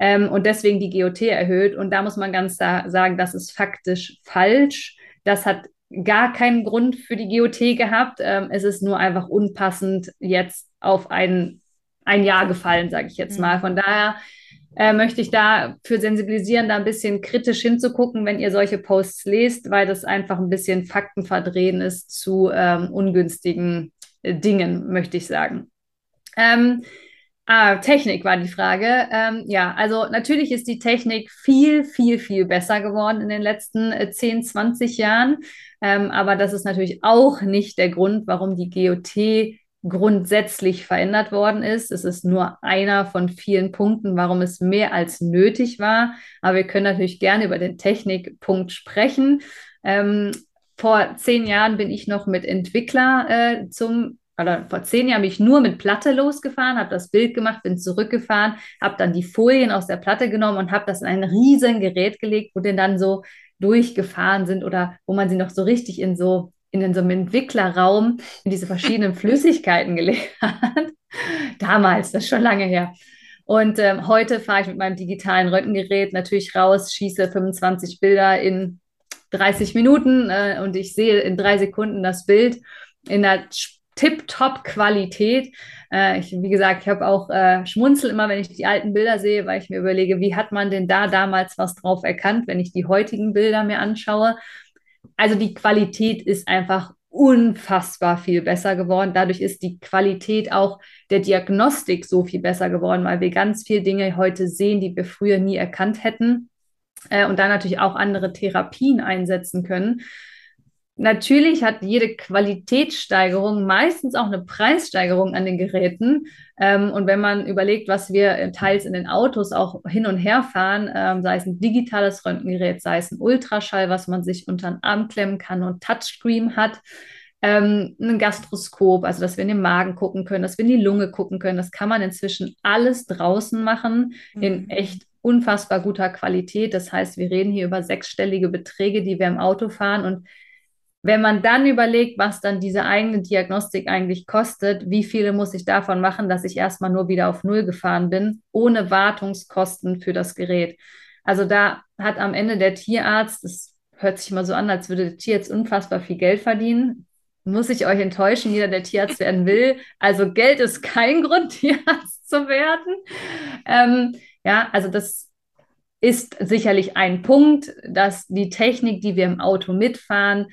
ähm, und deswegen die G O T erhöht. Und da muss man ganz da sagen, das ist faktisch falsch. Das hat gar keinen Grund für die G O T gehabt. Ähm, es ist nur einfach unpassend jetzt auf ein, ein Jahr gefallen, sage ich jetzt mal. Von daher äh, möchte ich dafür sensibilisieren, da ein bisschen kritisch hinzugucken, wenn ihr solche Posts lest, weil das einfach ein bisschen Faktenverdrehen ist zu ähm, ungünstigen äh, Dingen, möchte ich sagen. Ähm, Ah, Technik war die Frage. Ähm, ja, also natürlich ist die Technik viel, viel, viel besser geworden in den letzten zehn, zwanzig Jahren. Ähm, aber das ist natürlich auch nicht der Grund, warum die G O T grundsätzlich verändert worden ist. Es ist nur einer von vielen Punkten, warum es mehr als nötig war. Aber wir können natürlich gerne über den Technikpunkt sprechen. Ähm, vor zehn Jahren bin ich noch mit Entwickler äh, zum, oder vor zehn Jahren bin ich nur mit Platte losgefahren, habe das Bild gemacht, bin zurückgefahren, habe dann die Folien aus der Platte genommen und habe das in ein riesen Gerät gelegt, wo die dann so durchgefahren sind oder wo man sie noch so richtig in so, in so einem Entwicklerraum in diese verschiedenen Flüssigkeiten gelegt hat. Damals, das ist schon lange her. Und ähm, heute fahre ich mit meinem digitalen Röntgengerät natürlich raus, schieße fünfundzwanzig Bilder in dreißig Minuten äh, und ich sehe in drei Sekunden das Bild in der Tip-Top-Qualität. Äh, ich, wie gesagt, ich habe auch äh, Schmunzel immer, wenn ich die alten Bilder sehe, weil ich mir überlege, wie hat man denn da damals was drauf erkannt, wenn ich die heutigen Bilder mir anschaue. Also die Qualität ist einfach unfassbar viel besser geworden. Dadurch ist die Qualität auch der Diagnostik so viel besser geworden, weil wir ganz viele Dinge heute sehen, die wir früher nie erkannt hätten äh, und da natürlich auch andere Therapien einsetzen können. Natürlich hat jede Qualitätssteigerung meistens auch eine Preissteigerung an den Geräten. Ähm, und wenn man überlegt, was wir teils in den Autos auch hin und her fahren, ähm, sei es ein digitales Röntgengerät, sei es ein Ultraschall, was man sich unter den Arm klemmen kann und Touchscreen hat, ähm, ein Gastroskop, also dass wir in den Magen gucken können, dass wir in die Lunge gucken können. Das kann man inzwischen alles draußen machen, mhm. in echt unfassbar guter Qualität. Das heißt, wir reden hier über sechsstellige Beträge, die wir im Auto fahren, und wenn man dann überlegt, was dann diese eigene Diagnostik eigentlich kostet, wie viele muss ich davon machen, dass ich erstmal nur wieder auf Null gefahren bin, ohne Wartungskosten für das Gerät. Also da hat am Ende der Tierarzt, das hört sich immer so an, als würde der Tierarzt unfassbar viel Geld verdienen, muss ich euch enttäuschen, jeder, der Tierarzt werden will. Also Geld ist kein Grund, Tierarzt zu werden. Ähm, ja, also das ist sicherlich ein Punkt, dass die Technik, die wir im Auto mitfahren,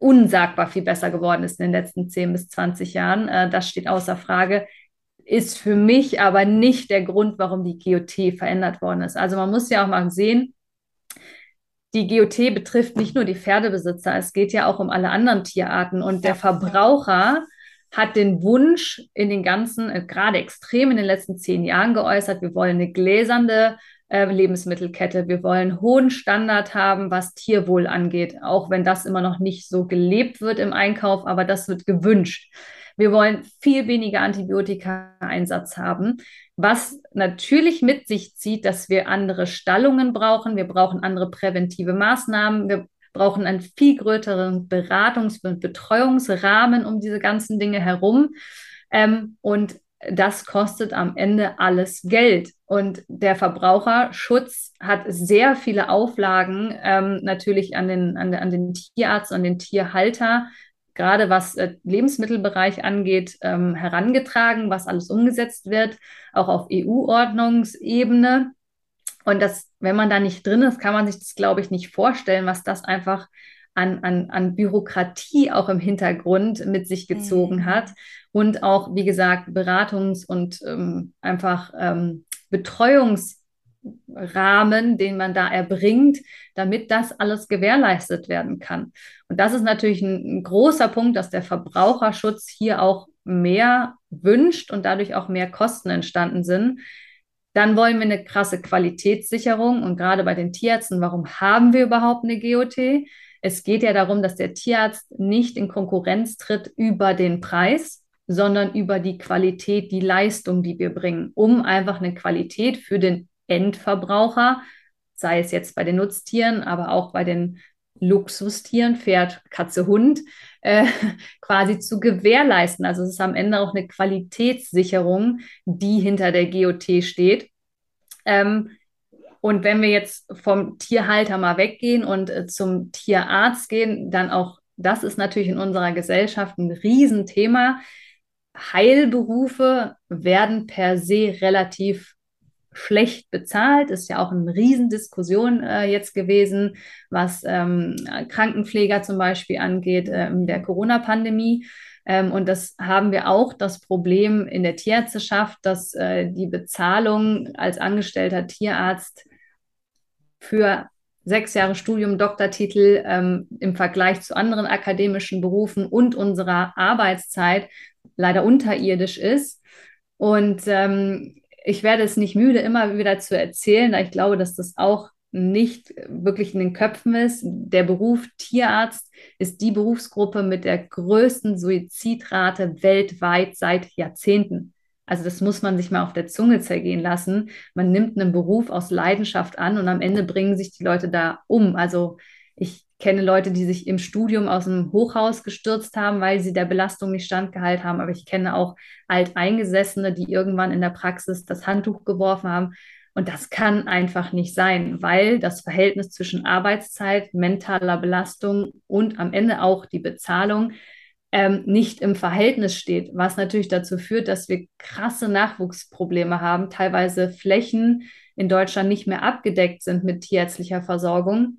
unsagbar viel besser geworden ist in den letzten zehn bis zwanzig Jahren. Das steht außer Frage, ist für mich aber nicht der Grund, warum die G O T verändert worden ist. Also man muss ja auch mal sehen, die G O T betrifft nicht nur die Pferdebesitzer, es geht ja auch um alle anderen Tierarten, und der Verbraucher hat den Wunsch in den ganzen, gerade extrem in den letzten zehn Jahren geäußert, wir wollen eine gläsernde Lebensmittelkette. Wir wollen hohen Standard haben, was Tierwohl angeht, auch wenn das immer noch nicht so gelebt wird im Einkauf, aber das wird gewünscht. Wir wollen viel weniger Antibiotika-Einsatz haben, was natürlich mit sich zieht, dass wir andere Stallungen brauchen. Wir brauchen andere präventive Maßnahmen. Wir brauchen einen viel größeren Beratungs- und Betreuungsrahmen um diese ganzen Dinge herum. Ähm, und das kostet am Ende alles Geld. Und der Verbraucherschutz hat sehr viele Auflagen, ähm, natürlich an den, an, an den Tierarzt, an den Tierhalter, gerade was äh, Lebensmittelbereich angeht, ähm, herangetragen, was alles umgesetzt wird, auch auf E U-Ordnungsebene. Und das, wenn man da nicht drin ist, kann man sich das, glaube ich, nicht vorstellen, was das einfach An, an, an Bürokratie auch im Hintergrund mit sich gezogen mhm. hat, und auch, wie gesagt, Beratungs- und ähm, einfach ähm, Betreuungsrahmen, den man da erbringt, damit das alles gewährleistet werden kann. Und das ist natürlich ein, ein großer Punkt, dass der Verbraucherschutz hier auch mehr wünscht und dadurch auch mehr Kosten entstanden sind. Dann wollen wir eine krasse Qualitätssicherung, und gerade bei den Tierärzten, warum haben wir überhaupt eine G O T? Es geht ja darum, dass der Tierarzt nicht in Konkurrenz tritt über den Preis, sondern über die Qualität, die Leistung, die wir bringen, um einfach eine Qualität für den Endverbraucher, sei es jetzt bei den Nutztieren, aber auch bei den Luxustieren, Pferd, Katze, Hund, äh, quasi zu gewährleisten. Also es ist am Ende auch eine Qualitätssicherung, die hinter der G O T steht. Ähm, Und wenn wir jetzt vom Tierhalter mal weggehen und äh, zum Tierarzt gehen, dann auch, das ist natürlich in unserer Gesellschaft ein Riesenthema. Heilberufe werden per se relativ schlecht bezahlt. Ist ja auch eine Riesendiskussion äh, jetzt gewesen, was ähm, Krankenpfleger zum Beispiel angeht, äh, in der Corona-Pandemie. Ähm, und das haben wir auch, das Problem in der Tierärzteschaft, dass äh, die Bezahlung als angestellter Tierarzt für sechs Jahre Studium, Doktortitel ähm, im Vergleich zu anderen akademischen Berufen und unserer Arbeitszeit leider unterirdisch ist. Und ähm, ich werde es nicht müde, immer wieder zu erzählen, da ich glaube, dass das auch nicht wirklich in den Köpfen ist. Der Beruf Tierarzt ist die Berufsgruppe mit der größten Suizidrate weltweit seit Jahrzehnten. Also das muss man sich mal auf der Zunge zergehen lassen. Man nimmt einen Beruf aus Leidenschaft an und am Ende bringen sich die Leute da um. Also ich kenne Leute, die sich im Studium aus dem Hochhaus gestürzt haben, weil sie der Belastung nicht standgehalten haben. Aber ich kenne auch Alteingesessene, die irgendwann in der Praxis das Handtuch geworfen haben. Und das kann einfach nicht sein, weil das Verhältnis zwischen Arbeitszeit, mentaler Belastung und am Ende auch die Bezahlung ähm, nicht im Verhältnis steht, was natürlich dazu führt, dass wir krasse Nachwuchsprobleme haben, teilweise Flächen in Deutschland nicht mehr abgedeckt sind mit tierärztlicher Versorgung.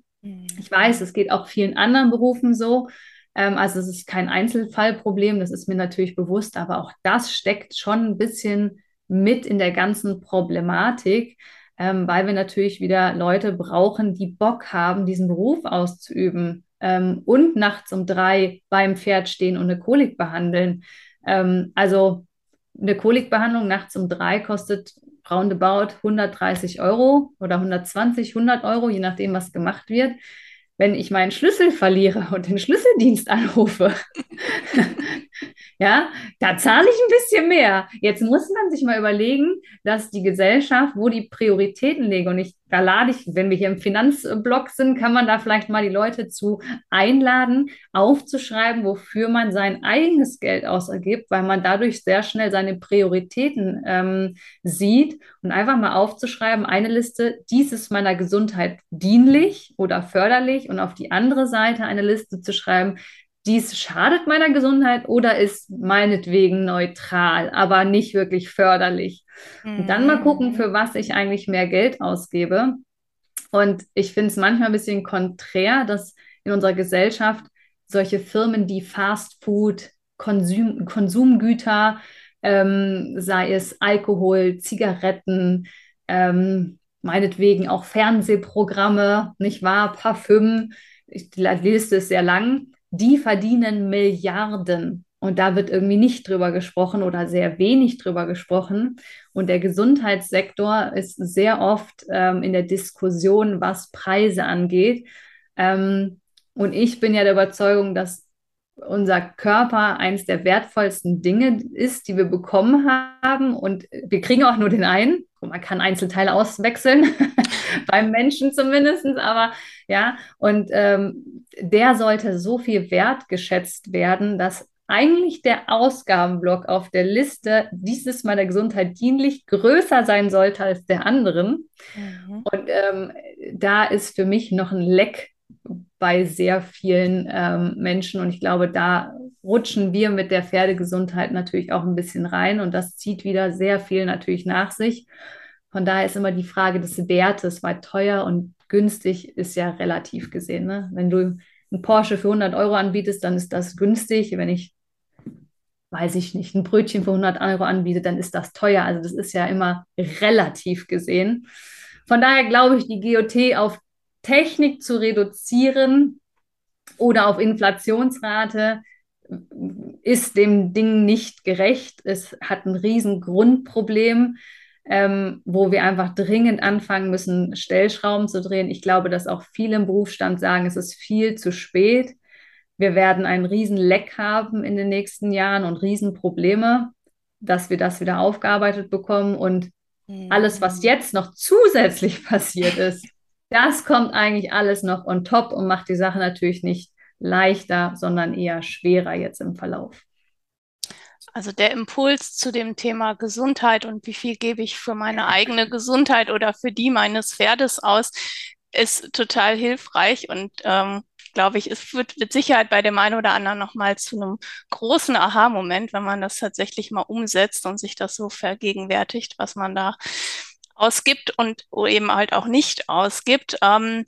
Ich weiß, es geht auch vielen anderen Berufen so. Ähm, also es ist kein Einzelfallproblem, das ist mir natürlich bewusst, aber auch das steckt schon ein bisschen mit in der ganzen Problematik, ähm, weil wir natürlich wieder Leute brauchen, die Bock haben, diesen Beruf auszuüben ähm, und nachts um drei beim Pferd stehen und eine Kolik behandeln. Ähm, also eine Kolikbehandlung nachts um drei kostet roundabout hundertdreißig Euro oder hundertzwanzig, hundert Euro, je nachdem, was gemacht wird. Wenn ich meinen Schlüssel verliere und den Schlüsseldienst anrufe, ja, da zahle ich ein bisschen mehr. Jetzt muss man sich mal überlegen, dass die Gesellschaft, wo die Prioritäten liegen, und ich, da lade ich, wenn wir hier im Finanzblock sind, kann man da vielleicht mal die Leute zu einladen, aufzuschreiben, wofür man sein eigenes Geld ausgibt, weil man dadurch sehr schnell seine Prioritäten ähm, sieht, und einfach mal aufzuschreiben, eine Liste, dies ist meiner Gesundheit dienlich oder förderlich, und auf die andere Seite eine Liste zu schreiben, dies schadet meiner Gesundheit oder ist meinetwegen neutral, aber nicht wirklich förderlich. Mhm. Und dann mal gucken, für was ich eigentlich mehr Geld ausgebe. Und ich finde es manchmal ein bisschen konträr, dass in unserer Gesellschaft solche Firmen, die Fast Food, Konsum, Konsumgüter, ähm, sei es Alkohol, Zigaretten, ähm, meinetwegen auch Fernsehprogramme, nicht wahr, Parfüm, ich, die Liste ist sehr lang, die verdienen Milliarden, und da wird irgendwie nicht drüber gesprochen oder sehr wenig drüber gesprochen. Und der Gesundheitssektor ist sehr oft ähm, in der Diskussion, was Preise angeht. Ähm, und ich bin ja der Überzeugung, dass unser Körper eines der wertvollsten Dinge ist, die wir bekommen haben. Und wir kriegen auch nur den einen. Man kann Einzelteile auswechseln, beim Menschen zumindest. Aber ja, und ähm, der sollte so viel wertgeschätzt werden, dass eigentlich der Ausgabenblock auf der Liste, dieses Mal der Gesundheit dienlich, größer sein sollte als der anderen. Mhm. Und ähm, da ist für mich noch ein Leck bei sehr vielen ähm, Menschen, und ich glaube, da rutschen wir mit der Pferdegesundheit natürlich auch ein bisschen rein, und das zieht wieder sehr viel natürlich nach sich. Von daher ist immer die Frage des Wertes, weil teuer und günstig ist ja relativ gesehen. Ne? Wenn du einen Porsche für hundert Euro anbietest, dann ist das günstig. Wenn ich, weiß ich nicht, ein Brötchen für hundert Euro anbiete, dann ist das teuer. Also das ist ja immer relativ gesehen. Von daher glaube ich, die G O T auf Technik zu reduzieren oder auf Inflationsrate ist dem Ding nicht gerecht. Es hat ein riesen Grundproblem, ähm, wo wir einfach dringend anfangen müssen, Stellschrauben zu drehen. Ich glaube, dass auch viele im Berufsstand sagen, es ist viel zu spät. Wir werden einen riesen Leck haben in den nächsten Jahren und riesen Probleme, dass wir das wieder aufgearbeitet bekommen. Und alles, was jetzt noch zusätzlich passiert ist, das kommt eigentlich alles noch on top und macht die Sache natürlich nicht leichter, sondern eher schwerer jetzt im Verlauf. Also der Impuls zu dem Thema Gesundheit und wie viel gebe ich für meine eigene Gesundheit oder für die meines Pferdes aus, ist total hilfreich und ähm, glaube ich, es wird mit Sicherheit bei dem einen oder anderen nochmal zu einem großen Aha-Moment, wenn man das tatsächlich mal umsetzt und sich das so vergegenwärtigt, was man da ausgibt und eben halt auch nicht ausgibt. Ähm,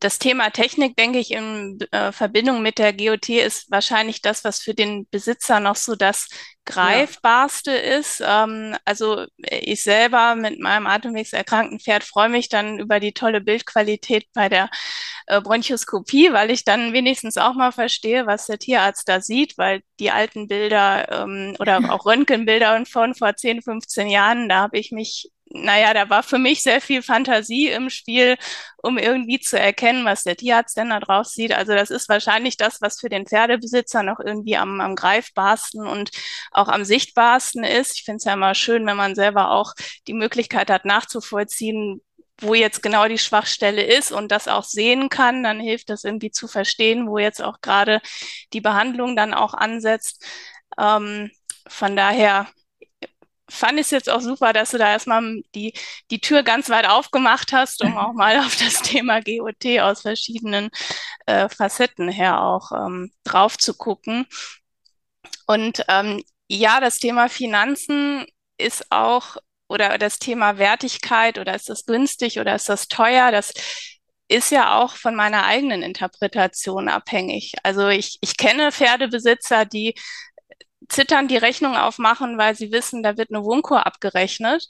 Das Thema Technik, denke ich, in äh, Verbindung mit der G O T ist wahrscheinlich das, was für den Besitzer noch so das Greifbarste ja. ist. Ähm, also ich selber mit meinem atemwegserkrankten Pferd freue mich dann über die tolle Bildqualität bei der äh, Bronchoskopie, weil ich dann wenigstens auch mal verstehe, was der Tierarzt da sieht, weil die alten Bilder ähm, oder auch Röntgenbilder von vor zehn, fünfzehn Jahren, da habe ich mich naja, da war für mich sehr viel Fantasie im Spiel, um irgendwie zu erkennen, was der Tierarzt denn da drauf sieht. Also das ist wahrscheinlich das, was für den Pferdebesitzer noch irgendwie am, am greifbarsten und auch am sichtbarsten ist. Ich finde es ja immer schön, wenn man selber auch die Möglichkeit hat, nachzuvollziehen, wo jetzt genau die Schwachstelle ist und das auch sehen kann, dann hilft das irgendwie zu verstehen, wo jetzt auch gerade die Behandlung dann auch ansetzt. Ähm, von daher fand ich es jetzt auch super, dass du da erstmal die, die Tür ganz weit aufgemacht hast, um auch mal auf das Thema G O T aus verschiedenen äh, Facetten her auch ähm, drauf zu gucken. Und ähm, ja, das Thema Finanzen ist auch, oder das Thema Wertigkeit, oder ist das günstig oder ist das teuer, das ist ja auch von meiner eigenen Interpretation abhängig. Also ich, ich kenne Pferdebesitzer, die zittern die Rechnung aufmachen, weil sie wissen, da wird eine Wohnkur abgerechnet.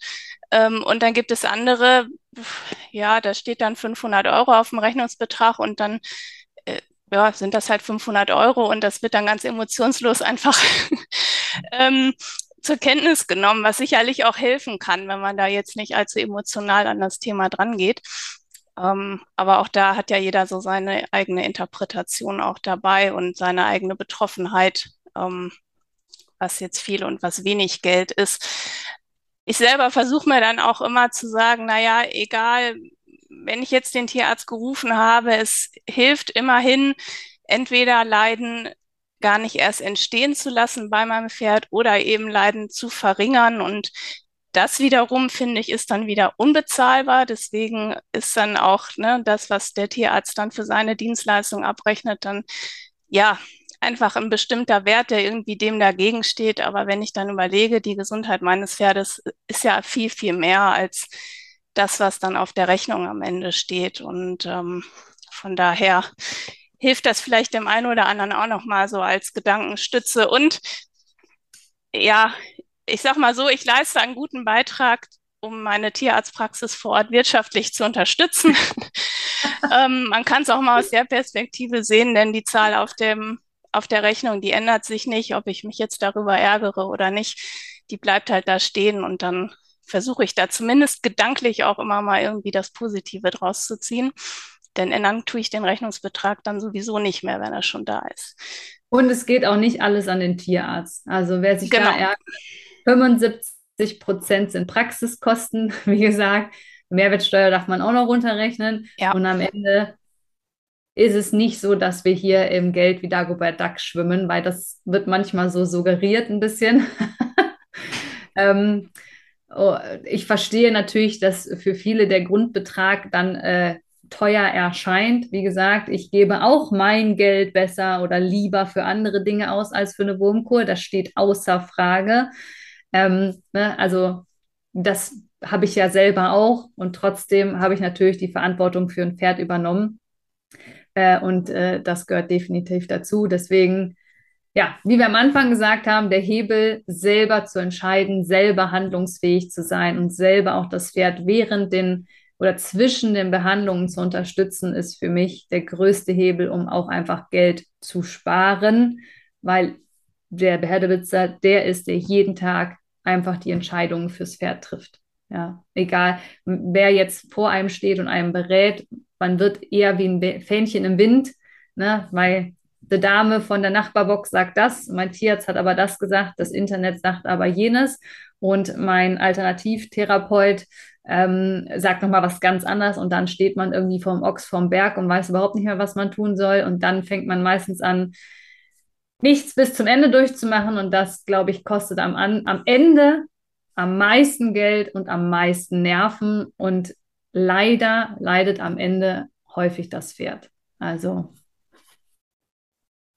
Ähm, und dann gibt es andere, ja, da steht dann fünfhundert Euro auf dem Rechnungsbetrag und dann äh, ja, sind das halt fünfhundert Euro und das wird dann ganz emotionslos einfach ähm, zur Kenntnis genommen, was sicherlich auch helfen kann, wenn man da jetzt nicht allzu emotional an das Thema dran geht. Ähm, aber auch da hat ja jeder so seine eigene Interpretation auch dabei und seine eigene Betroffenheit, ähm, was jetzt viel und was wenig Geld ist. Ich selber versuche mir dann auch immer zu sagen, naja, egal, wenn ich jetzt den Tierarzt gerufen habe, es hilft immerhin, entweder Leiden gar nicht erst entstehen zu lassen bei meinem Pferd oder eben Leiden zu verringern. Und das wiederum, finde ich, ist dann wieder unbezahlbar. Deswegen ist dann auch, ne, das, was der Tierarzt dann für seine Dienstleistung abrechnet, dann ja einfach ein bestimmter Wert, der irgendwie dem dagegen steht. Aber wenn ich dann überlege, die Gesundheit meines Pferdes ist ja viel, viel mehr als das, was dann auf der Rechnung am Ende steht. Und ähm, von daher hilft das vielleicht dem einen oder anderen auch nochmal so als Gedankenstütze. Und ja, ich sag mal so, ich leiste einen guten Beitrag, um meine Tierarztpraxis vor Ort wirtschaftlich zu unterstützen. ähm, man kann es auch mal aus der Perspektive sehen, denn die Zahl auf dem, auf der Rechnung, die ändert sich nicht, ob ich mich jetzt darüber ärgere oder nicht. Die bleibt halt da stehen und dann versuche ich da zumindest gedanklich auch immer mal irgendwie das Positive draus zu ziehen. Denn ändern tue ich den Rechnungsbetrag dann sowieso nicht mehr, wenn er schon da ist. Und es geht auch nicht alles an den Tierarzt. Also wer sich genau da ärgert, fünfundsiebzig Prozent sind Praxiskosten. Wie gesagt, Mehrwertsteuer darf man auch noch runterrechnen. Ja. Und am Ende ist es nicht so, dass wir hier im Geld wie Dagobert Duck schwimmen, weil das wird manchmal so suggeriert ein bisschen. ähm, oh, ich verstehe natürlich, dass für viele der Grundbetrag dann äh, teuer erscheint. Wie gesagt, ich gebe auch mein Geld besser oder lieber für andere Dinge aus als für eine Wurmkur. Das steht außer Frage. Ähm, ne, also das habe ich ja selber auch und trotzdem habe ich natürlich die Verantwortung für ein Pferd übernommen. Äh, und äh, das gehört definitiv dazu. Deswegen, ja, wie wir am Anfang gesagt haben, der Hebel, selber zu entscheiden, selber handlungsfähig zu sein und selber auch das Pferd während den oder zwischen den Behandlungen zu unterstützen, ist für mich der größte Hebel, um auch einfach Geld zu sparen, weil der Pferdebesitzer, der ist, der jeden Tag einfach die Entscheidungen fürs Pferd trifft. Ja, egal, wer jetzt vor einem steht und einem berät, man wird eher wie ein Fähnchen im Wind, ne? Weil die Dame von der Nachbarbox sagt das, mein Tierarzt hat aber das gesagt, das Internet sagt aber jenes und mein Alternativtherapeut Ähm, sagt nochmal was ganz anderes und dann steht man irgendwie vorm Ochs, vorm Berg und weiß überhaupt nicht mehr, was man tun soll und dann fängt man meistens an, nichts bis zum Ende durchzumachen und das, glaube ich, kostet am, am Ende am meisten Geld und am meisten Nerven und leider leidet am Ende häufig das Pferd. Also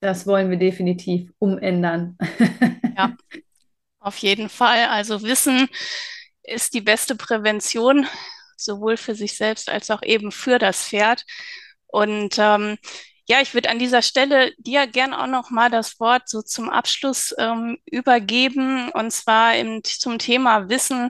das wollen wir definitiv umändern. Ja, auf jeden Fall. Also Wissen ist die beste Prävention, sowohl für sich selbst als auch eben für das Pferd. Und ähm, ja, ich würde an dieser Stelle dir gern auch noch mal das Wort so zum Abschluss ähm, übergeben. Und zwar im, zum Thema Wissen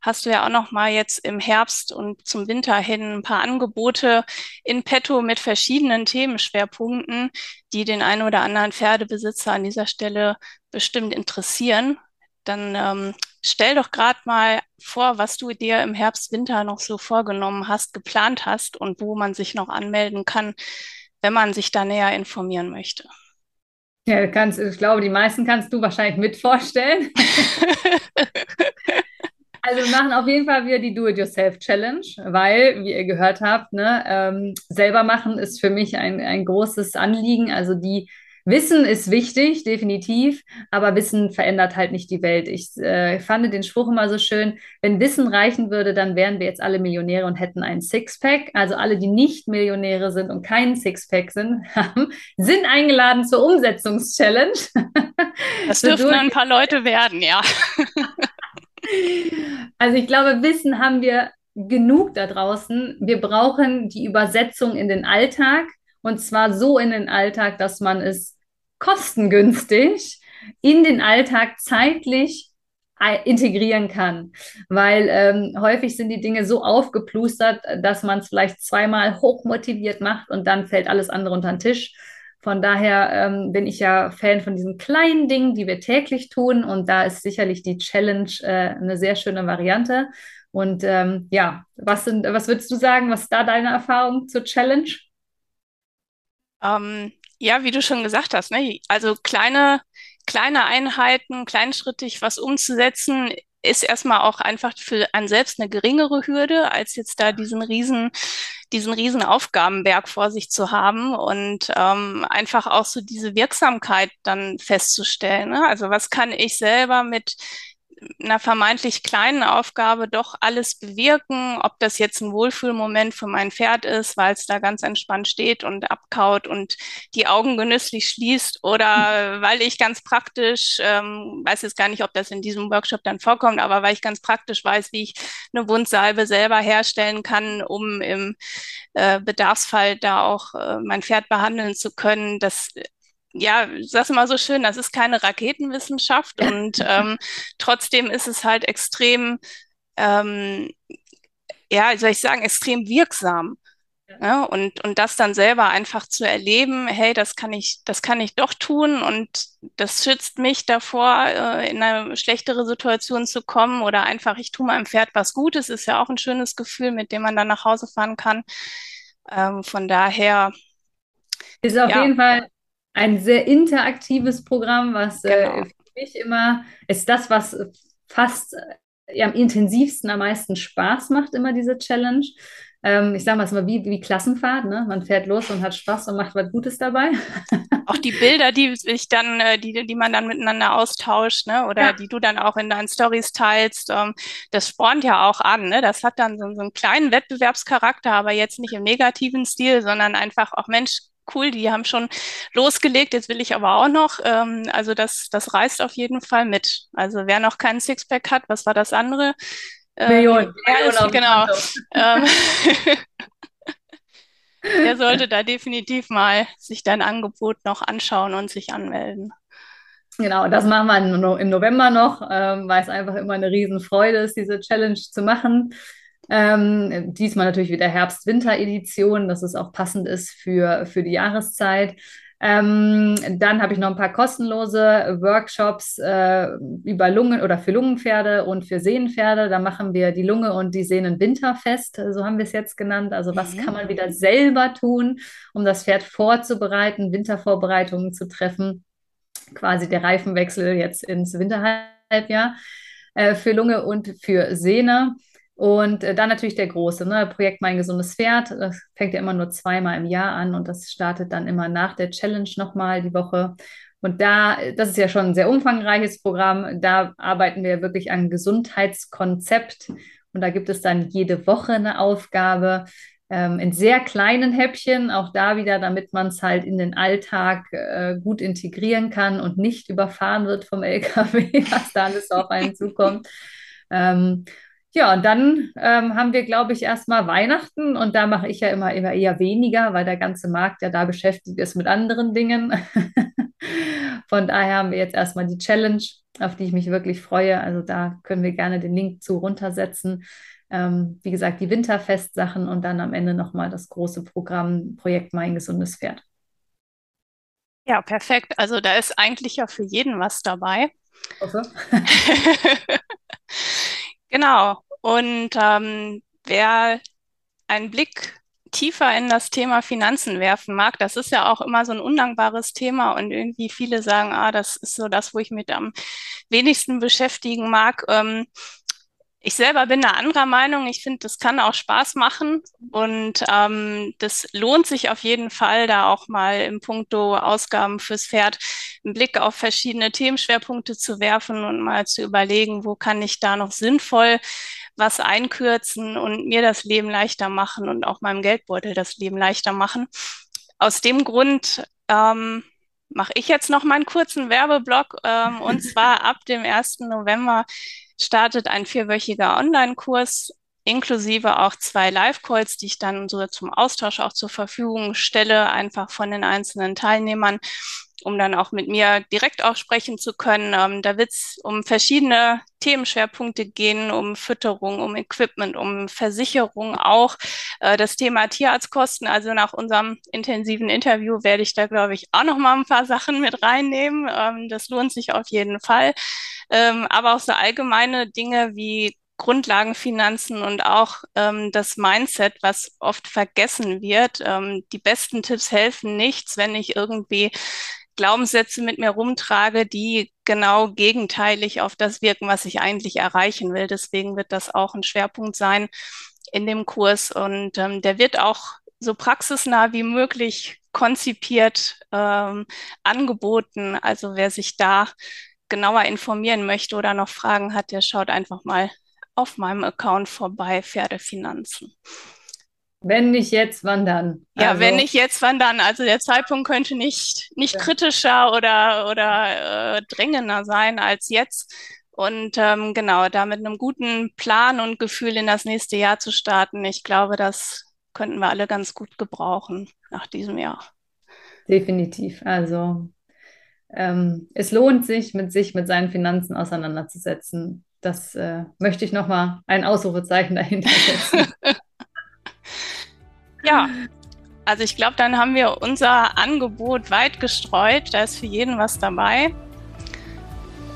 hast du ja auch noch mal jetzt im Herbst und zum Winter hin ein paar Angebote in petto mit verschiedenen Themenschwerpunkten, die den einen oder anderen Pferdebesitzer an dieser Stelle bestimmt interessieren. dann ähm, stell doch gerade mal vor, was du dir im Herbst, Winter noch so vorgenommen hast, geplant hast und wo man sich noch anmelden kann, wenn man sich da näher informieren möchte. Ja, kannst, ich glaube, die meisten kannst du wahrscheinlich mit vorstellen. Also wir machen auf jeden Fall wieder die Do-it-yourself-Challenge, weil, wie ihr gehört habt, ne, ähm, selber machen ist für mich ein, ein großes Anliegen. Also die Wissen ist wichtig, definitiv, aber Wissen verändert halt nicht die Welt. Ich äh, fand den Spruch immer so schön, wenn Wissen reichen würde, dann wären wir jetzt alle Millionäre und hätten einen Sixpack. Also alle, die nicht Millionäre sind und keinen Sixpack sind, haben, sind eingeladen zur Umsetzungs-Challenge. Das dürfen ein paar Leute werden, ja. Also ich glaube, Wissen haben wir genug da draußen. Wir brauchen die Übersetzung in den Alltag. Und zwar so in den Alltag, dass man es kostengünstig in den Alltag zeitlich integrieren kann. Weil ähm, häufig sind die Dinge so aufgeplustert, dass man es vielleicht zweimal hochmotiviert macht und dann fällt alles andere unter den Tisch. Von daher ähm, bin ich ja Fan von diesen kleinen Dingen, die wir täglich tun. Und da ist sicherlich die Challenge äh, eine sehr schöne Variante. Und ähm, ja, was sind, was würdest du sagen, was ist da deine Erfahrung zur Challenge? Ähm, ja, wie du schon gesagt hast, ne? Also kleine, kleine Einheiten, kleinschrittig was umzusetzen, ist erstmal auch einfach für einen selbst eine geringere Hürde, als jetzt da diesen riesen, diesen riesen Aufgabenberg vor sich zu haben und ähm, einfach auch so diese Wirksamkeit dann festzustellen, ne? Also was kann ich selber mit einer vermeintlich kleinen Aufgabe doch alles bewirken, ob das jetzt ein Wohlfühlmoment für mein Pferd ist, weil es da ganz entspannt steht und abkaut und die Augen genüsslich schließt oder weil ich ganz praktisch, ähm, weiß jetzt gar nicht, ob das in diesem Workshop dann vorkommt, aber weil ich ganz praktisch weiß, wie ich eine Wundsalbe selber herstellen kann, um im äh, Bedarfsfall da auch äh, mein Pferd behandeln zu können. Das Ja, ich sage es immer so schön, das ist keine Raketenwissenschaft und ähm, trotzdem ist es halt extrem, ähm, ja, soll ich sagen, extrem wirksam. Ja, und, und das dann selber einfach zu erleben, hey, das kann ich, das kann ich doch tun und das schützt mich davor, äh, in eine schlechtere Situation zu kommen oder einfach, ich tue meinem Pferd was Gutes, ist ja auch ein schönes Gefühl, mit dem man dann nach Hause fahren kann. Ähm, von daher ist auf ja, jeden Fall ein sehr interaktives Programm, was genau. äh, für mich immer ist das, was fast äh, am intensivsten, am meisten Spaß macht, immer diese Challenge. Ähm, ich sage mal, es ist wie, wie Klassenfahrt, ne? Man fährt los und hat Spaß und macht was Gutes dabei. Auch die Bilder, die sich dann, die, die man dann miteinander austauscht, ne? Oder ja, die du dann auch in deinen Storys teilst, ähm, das spornt ja auch an, ne? Das hat dann so, so einen kleinen Wettbewerbscharakter, aber jetzt nicht im negativen Stil, sondern einfach auch, Mensch, cool, die haben schon losgelegt, jetzt will ich aber auch noch. Ähm, also das, das reißt auf jeden Fall mit. Also wer noch keinen Sixpack hat, was war das andere? Ähm, Millionen. Millionen. Genau. Ähm, der sollte da definitiv mal sich dein Angebot noch anschauen und sich anmelden. Genau, das machen wir im November noch, ähm, weil es einfach immer eine Riesenfreude ist, diese Challenge zu machen. Ähm, diesmal natürlich wieder Herbst-Winter-Edition, dass es auch passend ist für, für die Jahreszeit. Ähm, dann habe ich noch ein paar kostenlose Workshops äh, über Lungen oder für Lungenpferde und für Sehnenpferde. Da machen wir die Lunge und die Sehnen winterfest, so haben wir es jetzt genannt. Also was kann man wieder selber tun, um das Pferd vorzubereiten, Wintervorbereitungen zu treffen. Quasi der Reifenwechsel jetzt ins Winterhalbjahr äh, für Lunge und für Sehne. Und dann natürlich der große, ne, Projekt Mein gesundes Pferd, das fängt ja immer nur zweimal im Jahr an und das startet dann immer nach der Challenge nochmal die Woche. Und da, das ist ja schon ein sehr umfangreiches Programm, da arbeiten wir wirklich an Gesundheitskonzept und da gibt es dann jede Woche eine Aufgabe ähm, in sehr kleinen Häppchen, auch da wieder, damit man es halt in den Alltag äh, gut integrieren kann und nicht überfahren wird vom L K W, was da alles auf einen zukommt. Ähm, Ja, und dann ähm, haben wir, glaube ich, erstmal Weihnachten und da mache ich ja immer, immer eher weniger, weil der ganze Markt ja da beschäftigt ist mit anderen Dingen. Von daher haben wir jetzt erstmal die Challenge, auf die ich mich wirklich freue. Also da können wir gerne den Link zu runtersetzen. Ähm, wie gesagt, die Winterfestsachen und dann am Ende nochmal das große Programm Projekt Mein gesundes Pferd. Ja, perfekt. Also da ist eigentlich ja für jeden was dabei. Also. Genau. Und ähm, wer einen Blick tiefer in das Thema Finanzen werfen mag, das ist ja auch immer so ein undankbares Thema und irgendwie viele sagen, ah, das ist so das, wo ich mich am wenigsten beschäftigen mag. Ähm, ich selber bin da anderer Meinung. Ich finde, das kann auch Spaß machen und ähm, das lohnt sich auf jeden Fall, da auch mal im Punkto Ausgaben fürs Pferd einen Blick auf verschiedene Themenschwerpunkte zu werfen und mal zu überlegen, wo kann ich da noch sinnvoll was einkürzen und mir das Leben leichter machen und auch meinem Geldbeutel das Leben leichter machen. Aus dem Grund ähm, mache ich jetzt noch mal einen kurzen Werbeblock. Ähm, und zwar ab dem ersten November startet ein vierwöchiger Online-Kurs, inklusive auch zwei Live-Calls, die ich dann so zum Austausch auch zur Verfügung stelle, einfach von den einzelnen Teilnehmern, um dann auch mit mir direkt auch sprechen zu können. Ähm, da wird es um verschiedene Themenschwerpunkte gehen, um Fütterung, um Equipment, um Versicherung auch. Äh, das Thema Tierarztkosten, also nach unserem intensiven Interview werde ich da, glaube ich, auch noch mal ein paar Sachen mit reinnehmen. Ähm, das lohnt sich auf jeden Fall. Ähm, aber auch so allgemeine Dinge wie Grundlagenfinanzen und auch ähm, das Mindset, was oft vergessen wird. Ähm, die besten Tipps helfen nichts, wenn ich irgendwie Glaubenssätze mit mir rumtrage, die genau gegenteilig auf das wirken, was ich eigentlich erreichen will. Deswegen wird das auch ein Schwerpunkt sein in dem Kurs. Und ähm, der wird auch so praxisnah wie möglich konzipiert ähm, angeboten. Also wer sich da genauer informieren möchte oder noch Fragen hat, der schaut einfach mal auf meinem Account vorbei, Pferdefinanzen. Wenn nicht jetzt, wann dann? Ja, also, wenn nicht jetzt, wann dann? Also der Zeitpunkt könnte nicht, nicht ja. kritischer oder, oder äh, dringender sein als jetzt. Und ähm, genau, da mit einem guten Plan und Gefühl in das nächste Jahr zu starten, ich glaube, das könnten wir alle ganz gut gebrauchen nach diesem Jahr. Definitiv. Also ähm, es lohnt sich, mit sich, mit seinen Finanzen auseinanderzusetzen. Das äh, möchte ich nochmal ein Ausrufezeichen dahinter setzen. Ja, also ich glaube, dann haben wir unser Angebot weit gestreut. Da ist für jeden was dabei.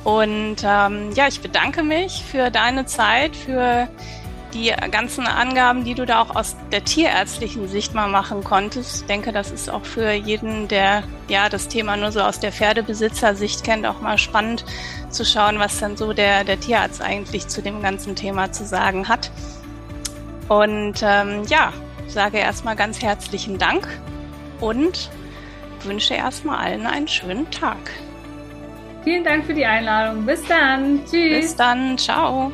Und ähm, ja, ich bedanke mich für deine Zeit, für die ganzen Angaben, die du da auch aus der tierärztlichen Sicht mal machen konntest. Ich denke, das ist auch für jeden, der ja das Thema nur so aus der Pferdebesitzersicht kennt, auch mal spannend zu schauen, was dann so der, der Tierarzt eigentlich zu dem ganzen Thema zu sagen hat. Und ähm, ja, ich sage erstmal ganz herzlichen Dank und wünsche erstmal allen einen schönen Tag. Vielen Dank für die Einladung. Bis dann. Tschüss. Bis dann. Ciao.